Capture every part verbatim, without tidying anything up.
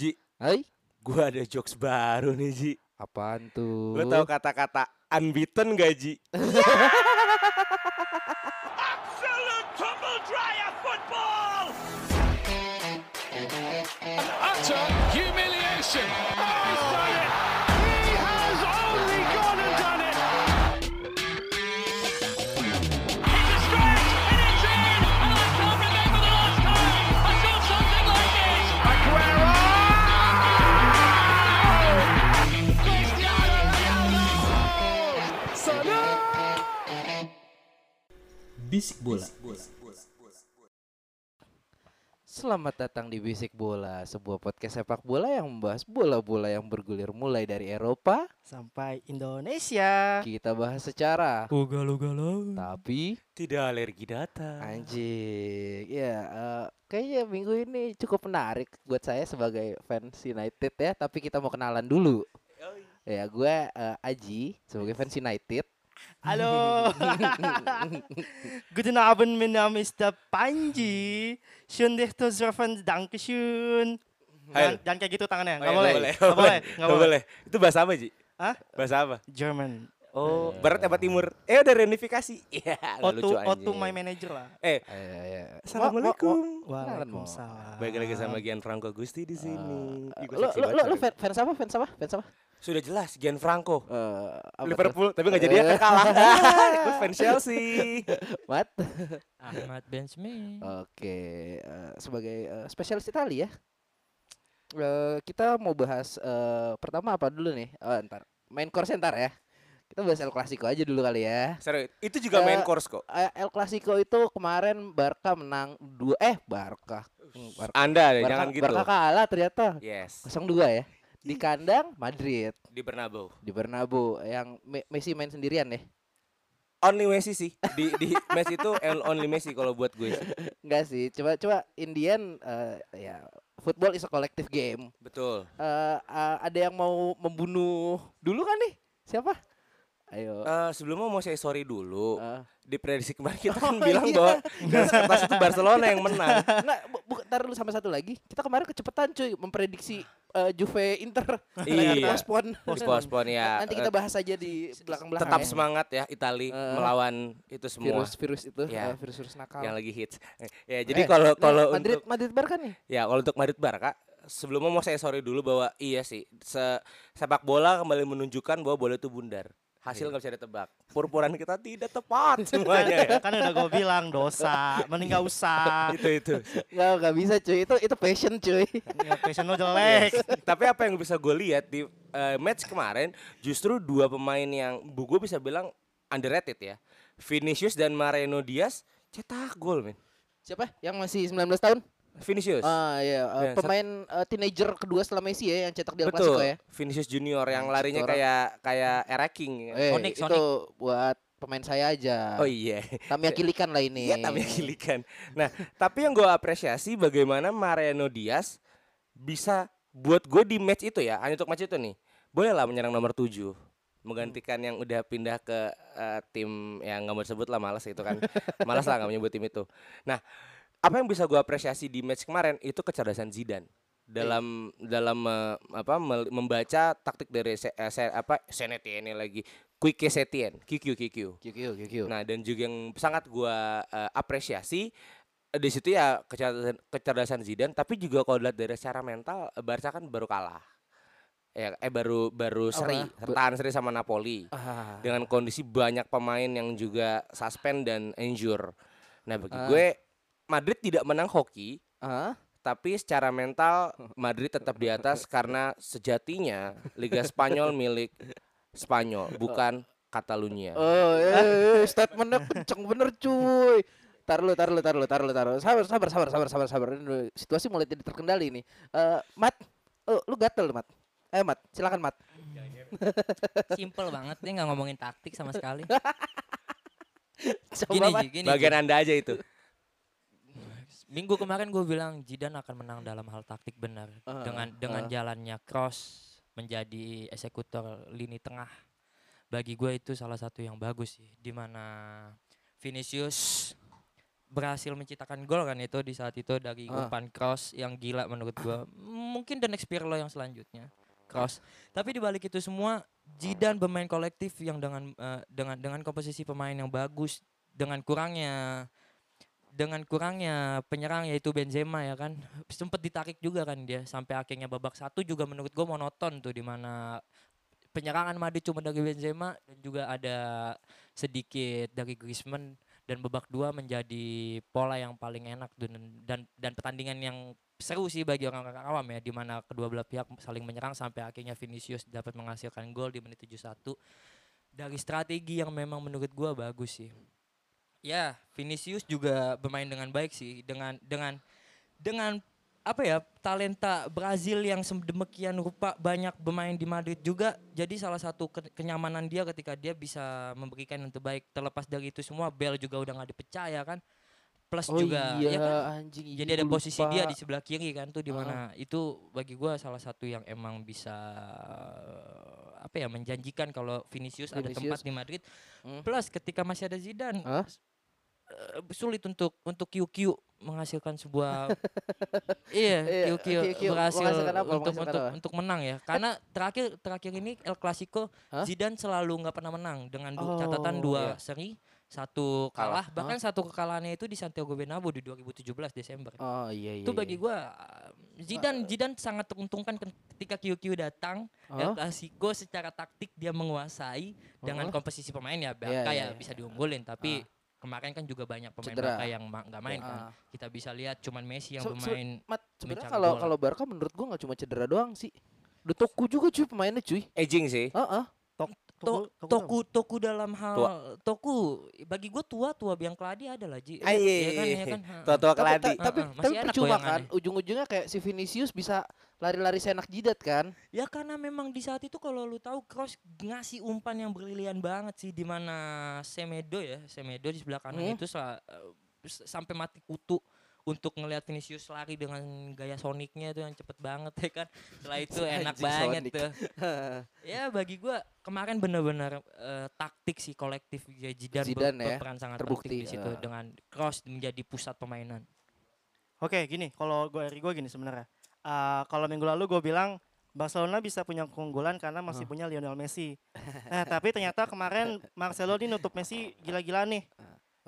Ji, hai, gue ada jokes baru nih Ji. Apaan tuh? Lo tau kata-kata unbeaten gak Ji? Absolute tumble dryer football. An utter humiliation. He's done it. He has only gone and done it. It's a stretch and it's in, and I can't remember the last time I saw something like this. Aguero. Cristiano Ronaldo. Sana. Bisik bola. Selamat datang di Bisik Bola, sebuah podcast sepak bola yang membahas bola-bola yang bergulir mulai dari Eropa sampai Indonesia. Kita bahas secara ugal-ugalan, tapi tidak alergi data. Anjing, ya uh, kayaknya minggu ini cukup menarik buat saya sebagai fans United ya. Tapi kita mau kenalan dulu. Ya, gue uh, Aji sebagai fans United. Halo. Guten Abend, mein Name ist der Panji. Schön dich zu treffen. Dankeschön. Jangan kayak gitu tangannya. Enggak boleh. Enggak boleh. Enggak boleh. Itu bahasa apa, Ji? Hah? Bahasa apa? German. Oh, barat apa timur? Eh, udah reunifikasi. Iya, lucu aja. Otu my manager lah. Eh. Assalamualaikum. Waalaikumsalam. Baik lagi sama Gianfranco Gusti di sini. Lo lo lo fans apa? Fans apa? Fans apa? Sudah jelas Gianfranco uh, Liverpool, tapi nggak jadi ya kalah. Gue fans Chelsea. What? Ahmad Ben Smith. Oke, okay. uh, sebagai uh, spesialis Italia ya. Uh, kita mau bahas uh, pertama apa dulu nih? Oh, ntar main course ntar ya. Kita bahas El Clasico aja dulu kali ya. Serius? Itu juga uh, main course kok. Uh, El Clasico itu kemarin Barca menang dua eh Barca. Barca. Anda deh, Barca, jangan Barca gitu. Barca kalah ternyata. Yes. nol dua ya. Di kandang Madrid, di Bernabéu, di Bernabéu yang Me- Messi main sendirian deh. Only Messi sih. Di di Messi itu only Messi kalau buat gue. Enggak sih. Coba coba Indian uh, ya football is a collective game. Betul. Uh, uh, ada yang mau membunuh dulu kan nih? Siapa? Ayo. Uh, sebelumnya mau saya sorry dulu. Uh. Di prediksi kemarin kita kan oh, bilang iya. bahwa kertas itu Barcelona yang menang. Nah, bu- bu- ntar dulu sama satu lagi. Kita kemarin kecepatan cuy memprediksi Uh, Juve Inter. Iya. Postpone. Postpone ya. Nanti kita bahas aja di belakang-belakang. Tetap ya. Semangat ya Itali uh, melawan itu semua. Virus-virus itu, ya. uh, virus-virus nakal. Yang lagi hits. Ya, jadi kalau eh, kalau nah, Madrid Madrid Barca nih. Ya, kalau untuk Madrid Barca sebelumnya mau saya sorry dulu bahwa iya sih sepak bola kembali menunjukkan bahwa bola itu bundar. Hasil nggak bisa ditebak. Purpuran kita tidak tepat semuanya. Ya. Kan udah gue bilang dosa, mending nggak usah. itu itu. Nggak nggak bisa cuy. Itu itu passion cuy. Ya, passion lo jelek. Yes. Tapi apa yang bisa gue lihat di uh, match kemarin, justru dua pemain yang gue bisa bilang underrated ya. Vinícius dan Mariano Díaz cetak gol men. Siapa? Yang masih sembilan belas tahun? Vinícius. Ah iya, uh, yeah, pemain uh, teenager kedua setelah Messi ya yang cetak di El Clasico ya. Vinícius Júnior yang larinya kayak kayak era king. Eh, Onyx, itu Onyx. Buat pemain saya aja. Oh iya. Yeah. Tamia Kilikan lah ini. Iya, Tamia Kilikan. Nah, tapi yang gue apresiasi bagaimana Mariano Díaz bisa buat gue di match itu ya, hanya untuk match itu nih. Bolehlah menyerang nomor tujuh. Menggantikan yang udah pindah ke uh, tim yang enggak mau disebut lah, malas itu kan. Malas lah enggak menyebut tim itu. Nah, apa yang bisa gue apresiasi di match kemarin itu kecerdasan Zidane dalam e. dalam uh, apa membaca taktik dari se, uh, se, apa Senetien ini lagi Quique Setien QQ QQ QQ QQ. Nah dan juga yang sangat gue uh, apresiasi di situ ya kecerdasan, kecerdasan Zidane, tapi juga kalau lihat dari secara mental Barca kan baru kalah. Ya, eh baru baru seri, oh, tahan seri sama Napoli ah. dengan kondisi banyak pemain yang juga suspend dan injure. Nah bagi ah. gue Madrid tidak menang hoki, uh? tapi secara mental Madrid tetap di atas karena sejatinya Liga Spanyol milik Spanyol, bukan Catalunya. Oh, eh, eh, statementnya kenceng bener cuy. Taruh, taruh, taruh, taruh, taruh. Sabar, sabar, sabar, sabar, sabar, sabar. Situasi mulai tidak terkendali nih. Uh, Mat, oh, lu gatel Mat. Ayo Mat, silakan Mat. Simple banget nih, nggak ngomongin taktik sama sekali. Coba, gini, gini, bagian gini. Anda aja itu. Minggu kemarin gue bilang Zidane akan menang dalam hal taktik benar uh, dengan dengan uh. jalannya cross menjadi eksekutor lini tengah. Bagi gue itu salah satu yang bagus sih, di mana Vinícius berhasil menciptakan gol kan itu di saat itu dari ah. umpan cross yang gila menurut gua. Mungkin the next Pirlo yang selanjutnya cross. Tapi dibalik itu semua Zidane bermain kolektif yang dengan uh, dengan dengan komposisi pemain yang bagus, dengan kurangnya dengan kurangnya penyerang yaitu Benzema ya kan. Sempat ditarik juga kan dia sampai akhirnya babak satu juga menurut gua monoton tuh, di mana penyerangan Madrid cuma dari Benzema dan juga ada sedikit dari Griezmann. Dan babak dua menjadi pola yang paling enak dan dan, dan pertandingan yang seru sih bagi orang-orang awam ya, di mana kedua belah pihak saling menyerang sampai akhirnya Vinícius dapat menghasilkan gol di menit tujuh puluh satu dari strategi yang memang menurut gua bagus sih. Ya, Vinícius juga bermain dengan baik sih, dengan dengan dengan apa ya, talenta Brazil yang sedemikian rupa banyak bermain di Madrid juga, jadi salah satu ke- kenyamanan dia ketika dia bisa memberikan yang terbaik. Terlepas dari itu semua, Bale juga udah gak dipercaya kan, plus oh juga iya, ya kan? Anjing, jadi ada lupa. Posisi dia di sebelah kiri kan tuh, dimana uh-huh. itu bagi gue salah satu yang emang bisa apa ya, menjanjikan kalau Vinícius, Vinícius. ada tempat di Madrid. hmm. Plus ketika masih ada Zidane huh? uh, sulit untuk untuk Q Q menghasilkan sebuah iya Q Q berhasil apa, untuk untuk apa? untuk menang ya, karena terakhir terakhir ini El Clasico huh? Zidane selalu nggak pernah menang dengan du- oh, catatan dua iya. seri satu kalah, kalah. bahkan huh? satu kekalahannya itu di Santiago Bernabéu di dua ribu tujuh belas Desember. Oh iya iya. Itu bagi gua Zidane uh, Zidane sangat teruntukkan ketika Q Q datang. uh? El Clasico secara taktik dia menguasai uh? dengan komposisi pemain ya, yeah, kayak yeah, bisa diunggulin tapi uh. kemarin kan juga banyak pemain Barca yang ma- gak main ya, kan. Uh. Kita bisa lihat cuman Messi yang so, bermain. Sebenarnya kalau kalau Barca menurut gue gak cuma cedera doang sih. Udah Toku juga cuy pemainnya cuy. Aging sih. Heeh. Uh-uh. To- toku toku dalam hal tua. Toku bagi gue tua tua biang keladi adalah ji. Iya kan ya kan. Tua tua keladi. Tapi tapi percuma kan ujung-ujungnya kayak si Vinícius bisa lari-lari seenak jidat kan? Ya karena memang di saat itu kalau lu tahu Kroos ngasih umpan yang brilian banget sih, di mana Semedo ya, Semedo di sebelah kanan hmm. itu sel- sampai mati kutu untuk ngelihat Vinícius lari dengan gaya sonicnya itu yang cepet banget ya kan. Setelah itu enak banget tuh. Ya bagi gue kemarin benar-benar uh, taktik sih kolektif Zidane, Zidane ber- berperan ya, sangat terbukti di situ uh. dengan Kroos menjadi pusat permainan. Oke okay, gini kalau gue dari gue gini sebenarnya. Uh, kalau minggu lalu gue bilang Barcelona bisa punya keunggulan karena masih oh. punya Lionel Messi. Nah tapi ternyata kemarin Marcelo ini nutup Messi gila-gilaan nih.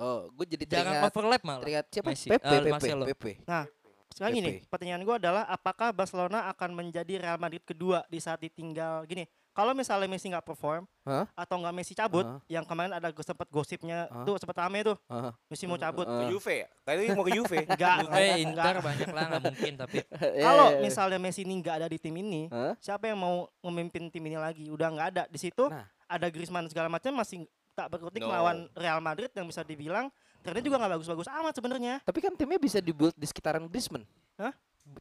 Oh, gue jadi jangan teringat, overlap malah. Teringat siapa? Pepe, uh, Pepe, Pepe. Nah, sekarang gini, pertanyaan gue adalah apakah Barcelona akan menjadi Real Madrid kedua di saat ditinggal gini? Kalau misalnya Messi nggak perform huh? atau nggak Messi cabut, uh-huh. yang kemarin ada sempat gosipnya huh? tuh sempat rame tuh, uh-huh. Messi mau cabut uh-huh. ke Juve ya? Tadi mau ke Juve? Enggak, Inter banyak lah nggak mungkin tapi kalau misalnya Messi ini nggak ada di tim ini, huh? siapa yang mau memimpin tim ini lagi? Udah nggak ada di situ, nah. ada Griezmann segala macam masih tak berkutik no. melawan Real Madrid yang bisa dibilang ternyata juga nggak bagus-bagus amat sebenarnya. Tapi kan timnya bisa dibuild di sekitaran Griezmann. Hah?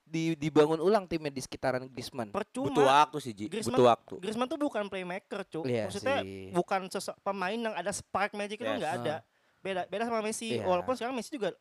Di, dibangun ulang timnya di sekitaran Griezmann. Percuma. Butuh waktu sih, Ji. Butuh waktu. Griezmann tuh bukan playmaker, Cuk. Yeah, maksudnya sih. bukan sese- pemain yang ada spark magic yes. itu enggak ada. Beda beda sama Messi. Yeah. Walaupun sekarang Messi juga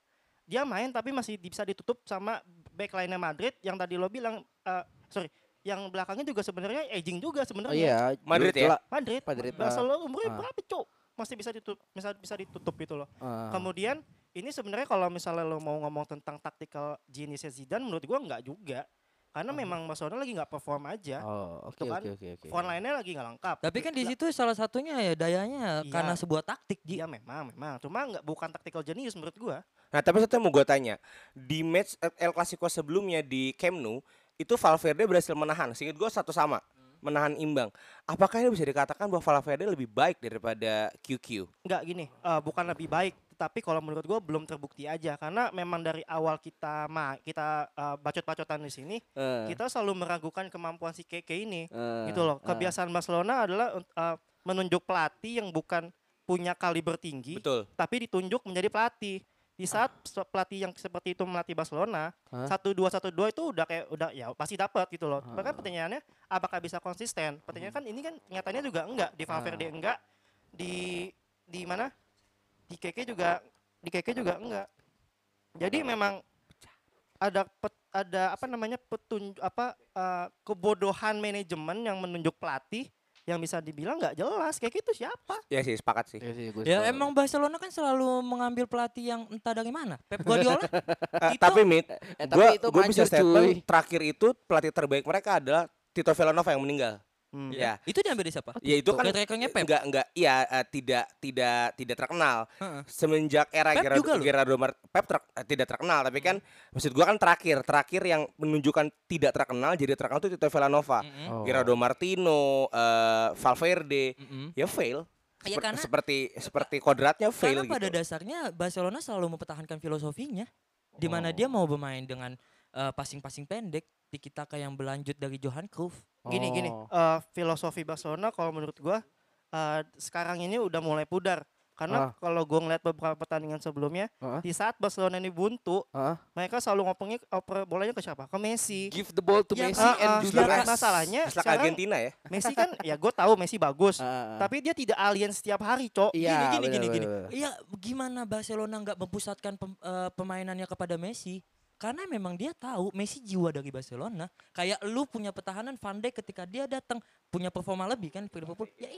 dia main tapi masih bisa ditutup sama backline-nya Madrid yang tadi lo bilang uh, sorry, yang belakangnya juga sebenarnya aging juga sebenarnya. Oh, yeah. Madrid ya. Madrid. Madrid. Barcelona umurnya uh. berapa, Cuk? Masih bisa ditutup, misal bisa ditutup gitu loh. Uh. Kemudian ini sebenarnya kalau misalnya lo mau ngomong tentang tactical geniusnya Zidane, menurut gue nggak juga, karena oh. memang Barcelona lagi nggak perform aja. Oh, oke oke oke. Frontline-nya lagi nggak lengkap. Tapi kan di situ salah satunya ya dayanya ya, karena sebuah taktik. Iya memang memang, cuma nggak bukan tactical genius menurut gue. Nah tapi satu yang mau gue tanya, di match El Clasico sebelumnya di Camp Nou itu Valverde berhasil menahan, seingat gue satu sama. menahan imbang. Apakah ini bisa dikatakan bahwa Valverde lebih baik daripada Q Q? Enggak gini, uh, bukan lebih baik, tapi kalau menurut gue belum terbukti aja karena memang dari awal kita ma kita uh, bacot-bacotan di sini, uh. kita selalu meragukan kemampuan si Keke ini. Uh. Gitu loh. Kebiasaan uh. Barcelona adalah uh, menunjuk pelatih yang bukan punya kaliber tinggi, betul, tapi ditunjuk menjadi pelatih. Di saat pelatih yang seperti itu melatih Barcelona, satu dua satu dua itu udah kayak udah ya pasti dapat gitu loh. Bahkan pertanyaannya apakah bisa konsisten? Pertanyaannya kan ini kan nyatanya juga enggak, di Valverde enggak, di di mana? Di Keke juga, di Keke juga enggak. Jadi memang ada pet, ada apa namanya petunjuk apa uh, kebodohan manajemen yang menunjuk pelatih yang bisa dibilang nggak jelas kayak gitu siapa? Ya sih sepakat sih. Ya, sih, gue ya sepakat. Emang Barcelona kan selalu mengambil pelatih yang entah dari mana. Pep Guardiola. uh, tapi mit, eh, tapi gua, itu gue bisa statement terakhir itu pelatih terbaik mereka adalah Tito Villanova yang meninggal. Hmm. Ya. Itu diambil dari siapa? Ya itu kan enggak enggak iya uh, tidak tidak tidak terkenal. Uh-uh. Semenjak era Pep Gerard, Gerardo Martino Pep ter, uh, tidak terkenal, tapi kan hmm. maksud gua kan terakhir terakhir yang menunjukkan tidak terkenal jadi terkenal itu Tito Villanova. Mm-hmm. Oh. Gerardo Martino, uh, Valverde, mm-hmm. ya fail. Seper, ya karena, seperti seperti kodratnya fail gitu. Pada dasarnya Barcelona selalu mempertahankan filosofinya oh. di mana dia mau bermain dengan uh, passing-passing pendek. Tiki taka yang berlanjut dari Johan Cruyff. Gini oh. gini, uh, filosofi Barcelona kalau menurut gua uh, sekarang ini udah mulai pudar. Karena uh. kalau gua ngeliat beberapa pertandingan sebelumnya, uh. di saat Barcelona ini buntu, uh. mereka selalu ngopengnya oper bolanya ke siapa? Ke Messi. Give the ball to ya, Messi uh, uh, and juga ya, masalahnya sekarang Argentina ya. Messi kan ya gua tahu Messi bagus, uh. tapi dia tidak alien setiap hari, Cok. Ya, gini gini bener, gini bener. gini. Iya, gimana Barcelona nggak mempusatkan pem, uh, pemainannya kepada Messi? Karena memang dia tahu Messi jiwa dari Barcelona. Kayak lu punya pertahanan Van Dijk ketika dia datang punya performa lebih kan. Ya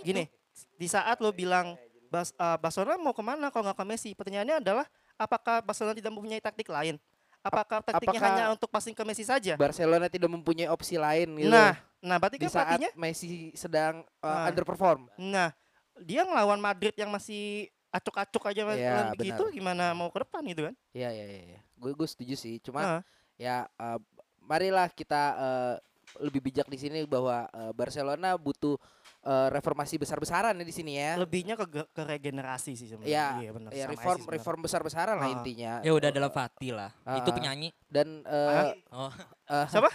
itu. Gini, di saat lu bilang Bas, uh, Barcelona mau kemana kalau nggak ke Messi. Pertanyaannya adalah apakah Barcelona tidak mempunyai taktik lain? Apakah taktiknya apakah hanya untuk passing ke Messi saja? Barcelona tidak mempunyai opsi lain gitu. Nah, nah berarti kan di saat Messi sedang uh, nah. underperform. Nah, dia ngelawan Madrid yang masih acuk-acuk aja ya, begitu gimana mau ke depan gitu kan? Iya iya iya. Gue gue setuju sih. Cuma uh. ya uh, marilah kita uh, lebih bijak di sini bahwa uh, Barcelona butuh uh, reformasi besar-besaran ya di sini ya. Lebihnya ke, ke regenerasi sih sebenarnya. Ya, iya benar. Ya, reform sih reform besar-besaran uh. lah intinya. Ya udah adalah Fati lah. Uh, Itu penyanyi dan uh, uh. Uh. siapa?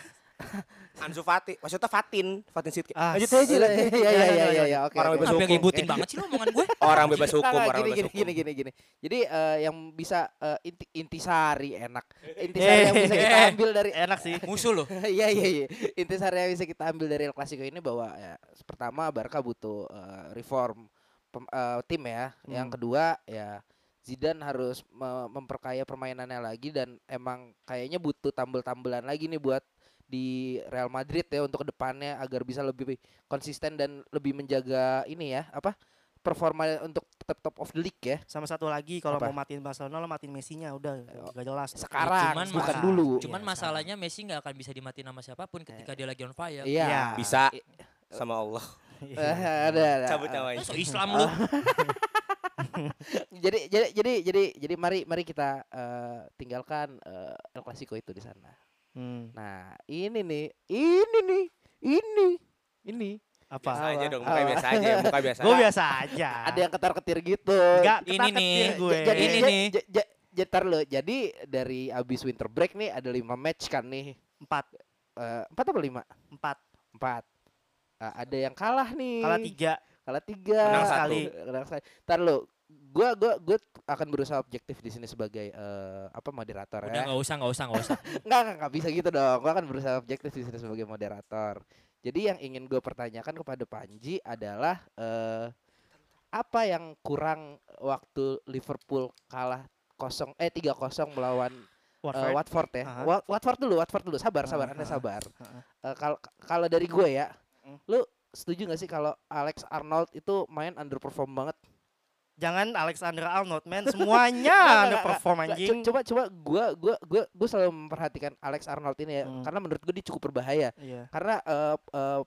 Ansu Fati, maksudnya Fatin, Fatin Sidki. Ah, lanjut aja lah. Iya iya iya iya oke. Orang bebas hukum. Ributin banget sih omongan gue. Orang bebas hukum, orang bebas hukum. Gini gini gini. Jadi uh, yang bisa uh, inti, intisari enak. Intisari yang bisa kita ambil dari enak sih. Musuh loh. Iya iya iya. Intisari yang bisa kita ambil dari El Clasico ini bahwa ya, pertama Barca butuh uh, reform pem, uh, tim ya. Hmm. Yang kedua ya Zidane harus me- memperkaya permainannya lagi dan emang kayaknya butuh tambel-tambelan lagi nih buat di Real Madrid ya untuk kedepannya agar bisa lebih konsisten dan lebih menjaga ini ya apa performa untuk tetap top of the league ya. Sama satu lagi kalau mau matiin Barcelona lo matiin Messinya udah gak jelas sekarang cuman bukan masa, dulu cuman ya, masalahnya sekarang. Messi nggak akan bisa dimatiin sama siapapun ketika eh. dia lagi on fire ya. Ya. Bisa sama Allah ada cabut nyawain Islam lu. jadi jadi jadi jadi jadi mari mari kita uh, tinggalkan uh, El Clasico itu di sana. Hmm. Nah ini nih, ini nih, ini, ini. Apa? Biasa aja dong, muka biasa aja, muka biasa. Gue biasa aja. Ada yang ketar-ketir gitu. Enggak, ini nih gue. Jadi ini nih. Jadi dari abis winter break nih ada lima match kan nih. Empat. Uh, empat apa lima? Empat. Empat. Uh, ada yang kalah nih. Kalah tiga. Kalah tiga. Menang satu. Menang satu. Ntar lo. Gua gua gua akan berusaha objektif di sini sebagai uh, apa moderator. Udah, ya. Enggak usah, enggak usah, enggak usah. Enggak, enggak bisa gitu dong. Gua akan berusaha objektif di sini sebagai moderator. Jadi yang ingin gue pertanyakan kepada Panji adalah uh, apa yang kurang waktu Liverpool kalah kosong eh tiga kosong melawan Watford, uh, Watford ya. Uh-huh. Watford dulu, Watford dulu. Sabar, sabar, uh-huh. Anda sabar. Kalau uh, kalau dari gue ya, uh-huh. lu setuju enggak sih kalau Alex Arnold itu main underperform banget? Jangan Alexander-Arnold man, semuanya underperform anjing. Coba coba gua gua gua gua selalu memperhatikan Alex Arnold ini ya, hmm. karena menurut gua dia cukup berbahaya. Yeah. Karena uh, uh,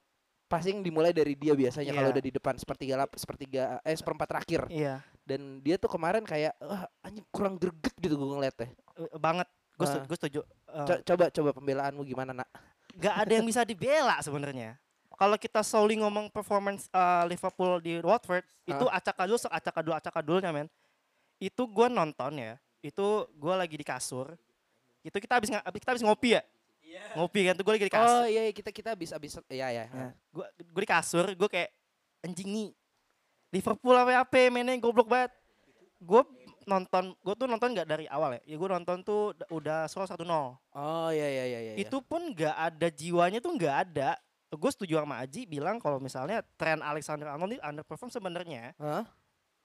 passing dimulai dari dia biasanya yeah. kalau udah di depan sepertiga lap sepertiga eh seperempat terakhir. Iya. Yeah. Dan dia tuh kemarin kayak wah anjing kurang greget gitu gua ngeliatnya. Banget. Gua uh. gua setuju. Uh. Coba coba pembelaanmu gimana, Nak? Gak ada yang bisa dibela sebenarnya. Kalau kita solely ngomong performance uh, Liverpool di Watford, huh? itu acak-adul, acak-adul, acak-adulnya men. Itu gue nonton ya, itu gue lagi di kasur. Itu kita habis kita habis ngopi ya, yeah. ngopi kan, tuh gue lagi di kasur. Oh iya, kita kita habis habis, ya ya. Nah, gue gue di kasur, gue kayak anjing nih Liverpool apa-apa mainnya goblok banget. Gue nonton, gue tuh nonton nggak dari awal ya. Ya gue nonton tuh udah score satu nol. Oh iya iya iya. Itu pun nggak ada jiwanya tuh nggak ada. Gue setuju sama Aji bilang kalau misalnya Trent Alexander-Arnold ini underperform sebenarnya. Huh?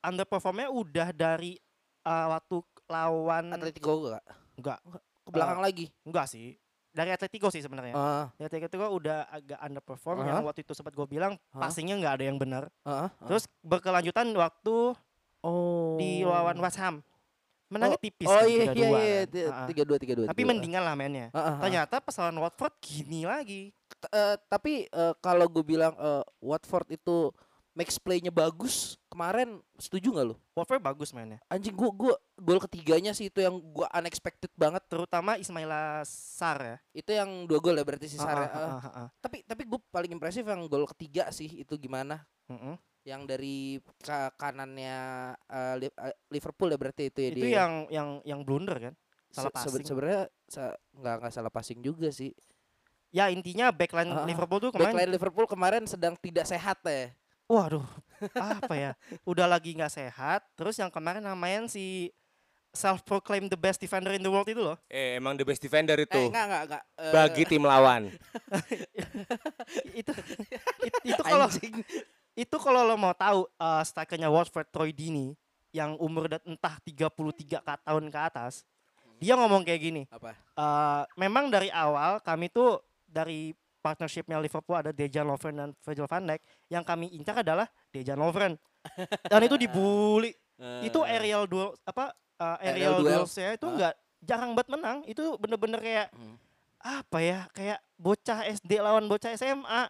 Underperformnya udah dari uh, waktu lawan Atletico enggak? Enggak. Ke belakang uh, lagi? Enggak sih. Dari Atletico sih sebenarnya. Uh. Dari Atletico udah agak underperform. Uh. Yang waktu itu sempat gue bilang uh. passingnya nggak ada yang benar. Uh. Uh. Terus berkelanjutan waktu oh. di lawan West Ham. Menangnya oh. tipis. Oh iya iya iya. Tiga dua tiga dua. Tapi tiga dua. Mendingan lah mainnya. Uh. Uh. Uh. Ternyata pas lawan Watford gini lagi. T uh, tapi uh, kalau gue bilang uh, Watford itu max play-nya bagus kemarin, setuju nggak lu? Watford bagus mainnya. Anjing gue gue gol ketiganya sih itu yang gue unexpected banget, terutama Ismaila Sarr ya. Itu yang dua gol ya berarti si Sarr. Uh, uh, uh, uh, uh, uh. Tapi tapi gue paling impresif yang gol ketiga sih itu gimana? Uh, uh. Yang dari kanannya uh, Liverpool ya berarti itu ya. Itu dia yang yang yang blunder kan? Salah passing. Sebenarnya nggak nggak salah passing juga sih. Ya intinya backline uh, Liverpool tuh kemarin. Backline Liverpool kemarin sedang tidak sehat ya. Waduh, apa ya? Udah lagi nggak sehat. Terus yang kemarin namanya si self-proclaimed the best defender in the world itu loh. Eh, emang the best defender itu. Eh, enggak, enggak, enggak. Uh... Bagi tim lawan. itu, itu, itu kalau itu kalau lo mau tahu uh, strikernya Watford Troy Deeney yang umur entah tiga puluh tiga tahun ke atas, hmm. dia ngomong kayak gini. Apa? Uh, memang dari awal kami tuh dari partnershipnya Liverpool ada Dejan Lovren dan Virgil Van Dijk. Yang kami incar adalah Dejan Lovren. Dan itu dibully. Itu aerial duel apa uh, aerial, aerial duelsnya itu enggak uh. jarang banget menang. Itu bener-bener kayak hmm. apa ya? Kayak bocah S D lawan bocah S M A.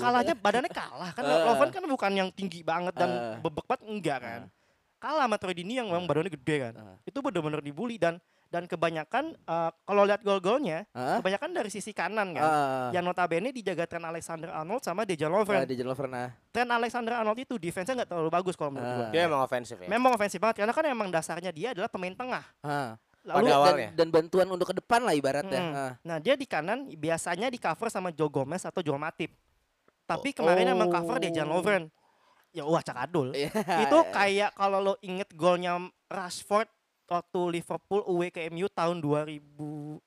Kalahnya badannya kalah kan. Uh. Lovren kan bukan yang tinggi banget dan uh. bebek banget enggak kan. Uh. Kalah sama Troy Deeney yang memang badannya gede kan. Uh. Itu bener-bener dibully dan Dan kebanyakan uh, kalau lihat gol-golnya huh? kebanyakan dari sisi kanan kan. Uh. Yang notabene dijaga Trent Alexander-Arnold sama Dejan Lovren. Uh, Dejan Lovren nah. Trent Alexander-Arnold itu defense-nya enggak terlalu bagus kalau menurut uh. gue. Dia memang ofensif ya. Memang ofensif banget karena kan emang dasarnya dia adalah pemain tengah. Uh. Lalu dan, dan bantuan untuk ke depan lah ibaratnya. Hmm. Uh. Nah, dia di kanan biasanya di cover sama Joe Gomez atau Joe Matip. Tapi kemarin oh. emang cover Dejan Lovren. Ya wah cakadul. Itu kayak kalau lo inget golnya Rashford waktu Liverpool away ke M U tahun dua ribu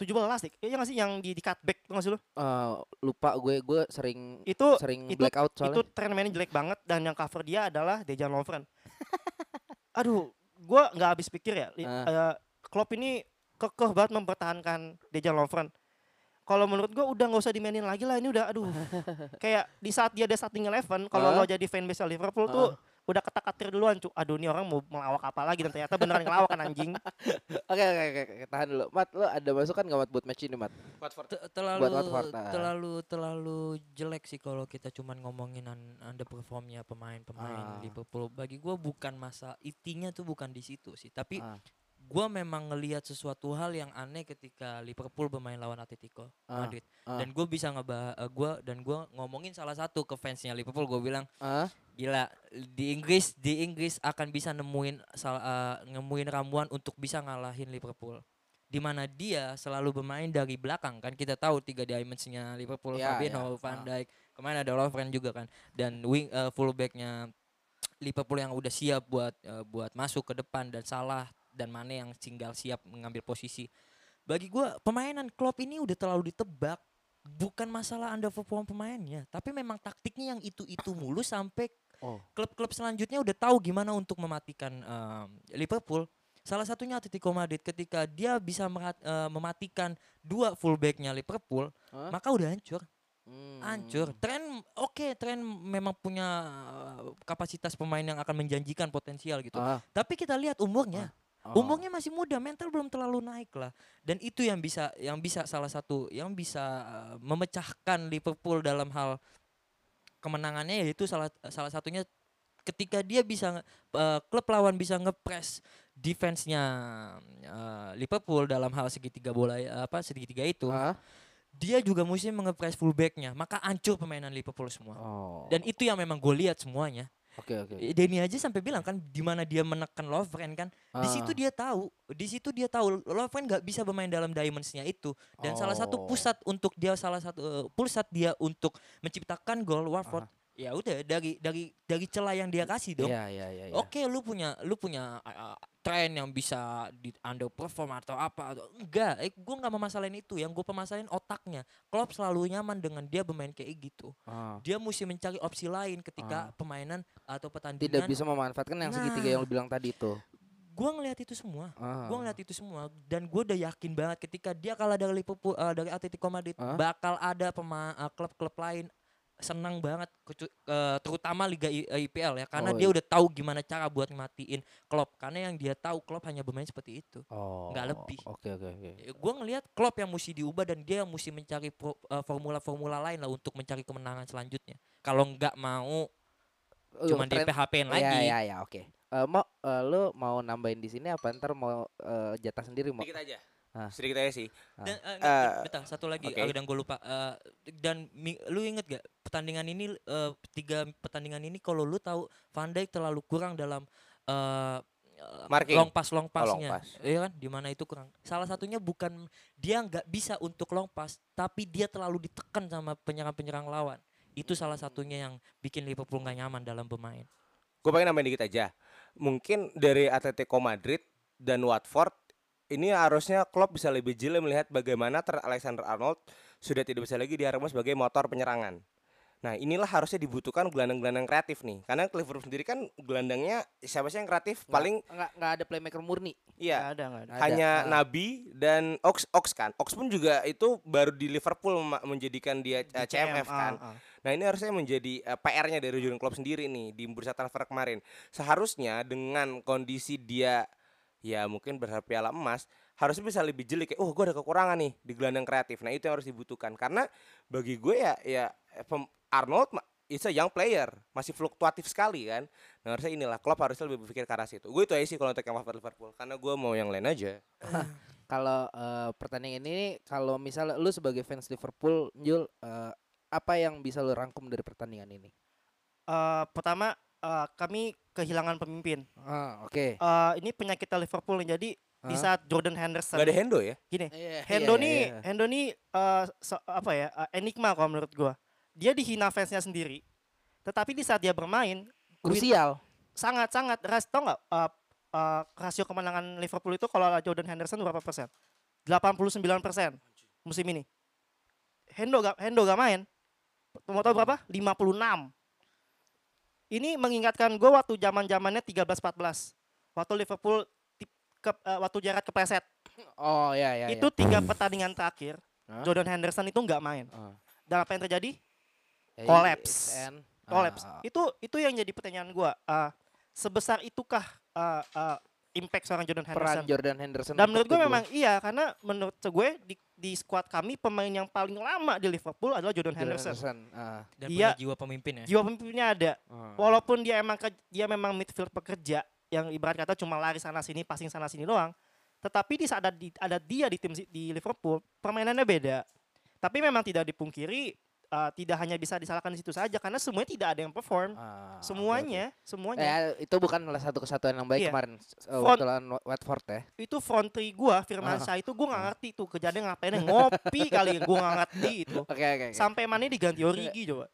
tujuh belas nih. Iya gak sih yang di, di cutback tuh gak sih lu? Uh, lupa gue, gue sering itu, sering itu, blackout soalnya. Itu tren mainnya jelek banget dan yang cover dia adalah Dejan Lovren. Aduh, gue gak habis pikir ya. Uh. Uh, Klopp ini kekeh banget mempertahankan Dejan Lovren. Kalau menurut gue udah gak usah dimainin lagi lah, ini udah aduh. Kayak di saat dia ada starting eleven, kalau uh. lo jadi fanbase Liverpool uh. tuh udah ketak-katir duluan cu, aduh nih orang mau melawak apa lagi dan ternyata beneran ngelawak kan anjing. Oke oke oke tahan dulu Mat, lo ada masukan gak Mat buat match ini Mat? Watford. Terlalu Watford, nah. terlalu terlalu jelek sih kalau kita cuman ngomongin underperformnya pemain-pemain ah. Liverpool. Bagi gue bukan masa itinya tuh bukan di situ sih, tapi ah. gue memang ngelihat sesuatu hal yang aneh ketika Liverpool bermain lawan Atletico ah. Madrid. Ah. Dan gue bisa ngebah uh, gue dan gue ngomongin salah satu ke fansnya Liverpool, gue bilang ah. gila, di Inggris di Inggris akan bisa nemuin sal, uh, nemuin ramuan untuk bisa ngalahin Liverpool. Di mana dia selalu bermain dari belakang kan, kita tahu tiga dimensinya Liverpool, yeah, Fabinho, yeah. Van Dijk, kemana ada Lovren juga kan, dan wing uh, fullbacknya Liverpool yang udah siap buat uh, buat masuk ke depan, dan Salah dan Mane yang tinggal siap mengambil posisi. Bagi gue permainan Klopp ini udah terlalu ditebak. Bukan masalah underperform pemainnya, tapi memang taktiknya yang itu-itu mulu sampai oh. klub-klub selanjutnya udah tahu gimana untuk mematikan um, Liverpool. Salah satunya Atletico Madrid, ketika dia bisa merat, uh, mematikan dua fullbacknya Liverpool, huh? maka udah hancur. Hmm. Hancur. Trent oke, okay, Trent memang punya uh, kapasitas pemain yang akan menjanjikan potensial gitu. Ah. Tapi kita lihat umurnya. Ah. Oh. Umurnya masih muda, mental belum terlalu naik lah, dan itu yang bisa yang bisa salah satu yang bisa uh, memecahkan Liverpool dalam hal kemenangannya, yaitu salah salah satunya ketika dia bisa uh, klub lawan bisa ngepress defense-nya uh, Liverpool dalam hal segitiga bola apa segitiga itu. Huh? Dia juga mesti ngepress fullback-nya, maka hancur permainan Liverpool semua. Oh. Dan itu yang memang gue lihat semuanya. Oke okay, oke. Okay. Deni aja sampai bilang kan, di mana dia menekan Lovren kan, ah. di situ dia tahu, di situ dia tahu Lovren nggak bisa bermain dalam dimensinya itu, dan oh. salah satu pusat untuk dia salah satu uh, pusat dia untuk menciptakan gol Watford. Ah. Ya udah dari dari dari celah yang dia kasih dong. Yeah, yeah, yeah, yeah. Oke, okay, lu punya lu punya uh, tren yang bisa di underperform atau apa? Atau, enggak, eh, gue nggak memasalahin itu. Yang gue permasalahin otaknya. Klopp selalu nyaman dengan dia bermain kayak gitu. Ah. Dia mesti mencari opsi lain ketika ah. pemainan atau pertandingan tidak bisa memanfaatkan yang segitiga nah, yang lu bilang tadi itu. Gue ngelihat itu semua, ah. gue ngelihat itu semua, dan gue udah yakin banget ketika dia kalah dari Liverpool, uh, dari Atletico Madrid, ah. bakal ada pema- uh, klub-klub lain senang banget, uh, terutama Liga I- IPL ya, karena oh, dia iya. udah tahu gimana cara buat matiin Klopp, karena yang dia tahu Klopp hanya bermain seperti itu, oh, nggak lebih. Oke oke oke. Gue ngelihat Klopp yang mesti diubah dan dia yang mesti mencari pro- uh, formula-formula lain lah untuk mencari kemenangan selanjutnya. Kalau nggak mau, uh, cuman di P H P-in lagi. Ya ya ya oke. Okay. Uh, mau uh, lo mau nambahin di sini apa ntar mau uh, jatah sendiri mau? Sedikit aja, ah. sedikit aja sih. Dan, uh, uh, betul, satu lagi, okay. dan gue lupa. Uh, dan mi, lu inget gak pertandingan ini uh, tiga pertandingan ini kalau lu tahu Van Dijk terlalu kurang dalam uh, marking, long pass long passnya, oh, long pass. Iya kan? Dimana itu kurang. Salah satunya bukan dia nggak bisa untuk long pass, tapi dia terlalu ditekan sama penyerang-penyerang lawan. Itu salah satunya yang bikin Liverpool nggak nyaman dalam bermain. Gue pengen nambahin dikit aja. Mungkin dari Atletico Madrid dan Watford ini harusnya Klopp bisa lebih jeli melihat bagaimana Trent Alexander-Arnold sudah tidak bisa lagi diharapkan sebagai motor penyerangan. Nah, inilah harusnya dibutuhkan gelandang-gelandang kreatif nih. Karena Liverpool sendiri kan gelandangnya siapa sih yang kreatif? Paling enggak enggak ada playmaker murni. Iya. Enggak ada, enggak ada. Hanya ada. Nabi dan Ox Ox kan. Ox pun juga itu baru di Liverpool menjadikan dia di C M F kan. Uh, uh. Nah, ini harusnya menjadi uh, P R-nya dari Jurgen Klopp sendiri nih di bursa transfer kemarin. Seharusnya dengan kondisi dia ya mungkin berharap piala emas, harusnya bisa lebih jeli kayak, "Oh, gue ada kekurangan nih di gelandang kreatif." Nah, itu yang harus dibutuhkan. Karena bagi gue ya ya pem- Arnold is a young player, masih fluktuatif sekali kan. Nah, harusnya inilah Klopp harusnya lebih berpikir ke arah situ. Gue itu aja sih kalau untuk yang Watford Liverpool, karena gue mau yang lain aja. Kalau uh, pertandingan ini, kalau misalnya lu sebagai fans Liverpool, Jul, uh, apa yang bisa lu rangkum dari pertandingan ini? Uh, pertama, uh, kami kehilangan pemimpin. Uh, Oke. Okay. Uh, ini penyakit Liverpool nih, jadi uh. di saat Jordan Henderson. Gak ada Hendo ya? Gini, yeah, Hendo yeah, nih, yeah. Hendo nih uh, so, apa ya? Uh, enigma kalau menurut gue. Dia dihina fansnya sendiri, tetapi di saat dia bermain krusial, sangat-sangat ras. Tau nggak uh, uh, rasio kemenangan Liverpool itu kalau Jordan Henderson berapa persen? delapan puluh sembilan persen musim ini. Hendo gak, Hendo gak main. Mau tau berapa? lima puluh enam. Ini mengingatkan gue waktu zaman-zamannya tiga belas empat belas, waktu Liverpool tip, ke, uh, waktu Gerrard kepleset. Oh ya ya. Itu ya. Tiga pertandingan terakhir huh? Jordan Henderson itu nggak main. Uh. Dan apa yang terjadi? Collapse, collapse. Ah. Itu itu yang jadi pertanyaan gue. Uh, sebesar itukah uh, uh, impact seorang Jordan Henderson? Peran Jordan Henderson. Dan menurut gue memang iya, karena menurut gue di, di squad kami pemain yang paling lama di Liverpool adalah Jordan, Jordan Henderson. Henderson. Ah. Dan dia, punya jiwa pemimpin ya. Jiwa pemimpinnya ada. Ah. Walaupun dia emang ke, dia memang midfield pekerja yang ibarat kata cuma lari sana sini, passing sana sini doang. Tetapi di saat ada, ada dia di tim di Liverpool, permainannya beda. Tapi memang tidak dipungkiri. Uh, tidak hanya bisa disalahkan di situ saja karena semuanya tidak ada yang perform, ah, semuanya, okay. semuanya. Eh, itu bukan satu kesatuan yang baik yeah. kemarin waktu lawan Watford ya. Itu front three gue, Firmansyah itu gue nggak ngerti tuh kejadian ngapain ngopi kali gue nggak ngerti itu. Okay, okay, okay. Sampai mana diganti Origi coba.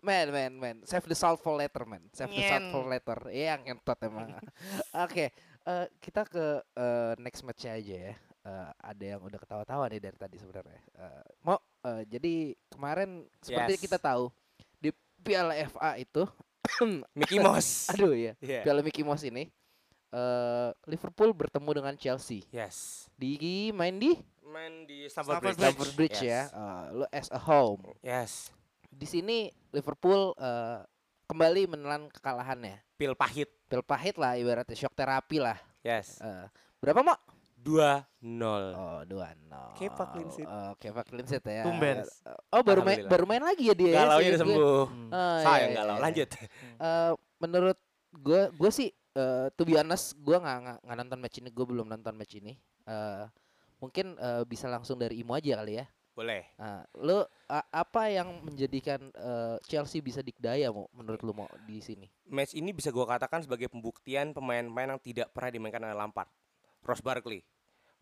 Man, man, man, save the salt for later, man, save Nyen. the salt for later. Iya, yang entot emang. Oke, okay. uh, kita ke uh, next match-nya aja ya. Uh, ada yang udah ketawa-tawa nih dari tadi sebenarnya. Uh, mau uh, jadi kemarin seperti yes. kita tahu di Piala F A itu Mickey Mouse. Aduh ya. Yeah. Piala Mickey Mouse ini uh, Liverpool bertemu dengan Chelsea. Yes. Di main di main di Stamford Bridge, Stamford Bridge yes. ya. Uh, lo as a home. Yes. Di sini Liverpool uh, kembali menelan kekalahannya. Pil pahit. Pil pahit lah ibaratnya shock terapi lah. Yes. Uh, berapa Mo? Dua nol. Oh dua nol. Kepa clean sheet. Oh, Kepa clean sheet ya. Tumben. Oh baru main baru main lagi ya dia. Galau ya, sembuh. Hmm. Oh, sayang iya, galau. Iya. Lanjut. Uh, menurut gue gue sih uh, to be honest gue nggak nggak nonton match ini gue belum nonton match ini. Uh, mungkin uh, bisa langsung dari Imo aja kali ya. Boleh. Uh, lo uh, apa yang menjadikan uh, Chelsea bisa dikdaya Mo, menurut lo Mo di sini? Match ini bisa gue katakan sebagai pembuktian pemain-pemain yang tidak pernah dimainkan oleh Lampard. Ross Barkley,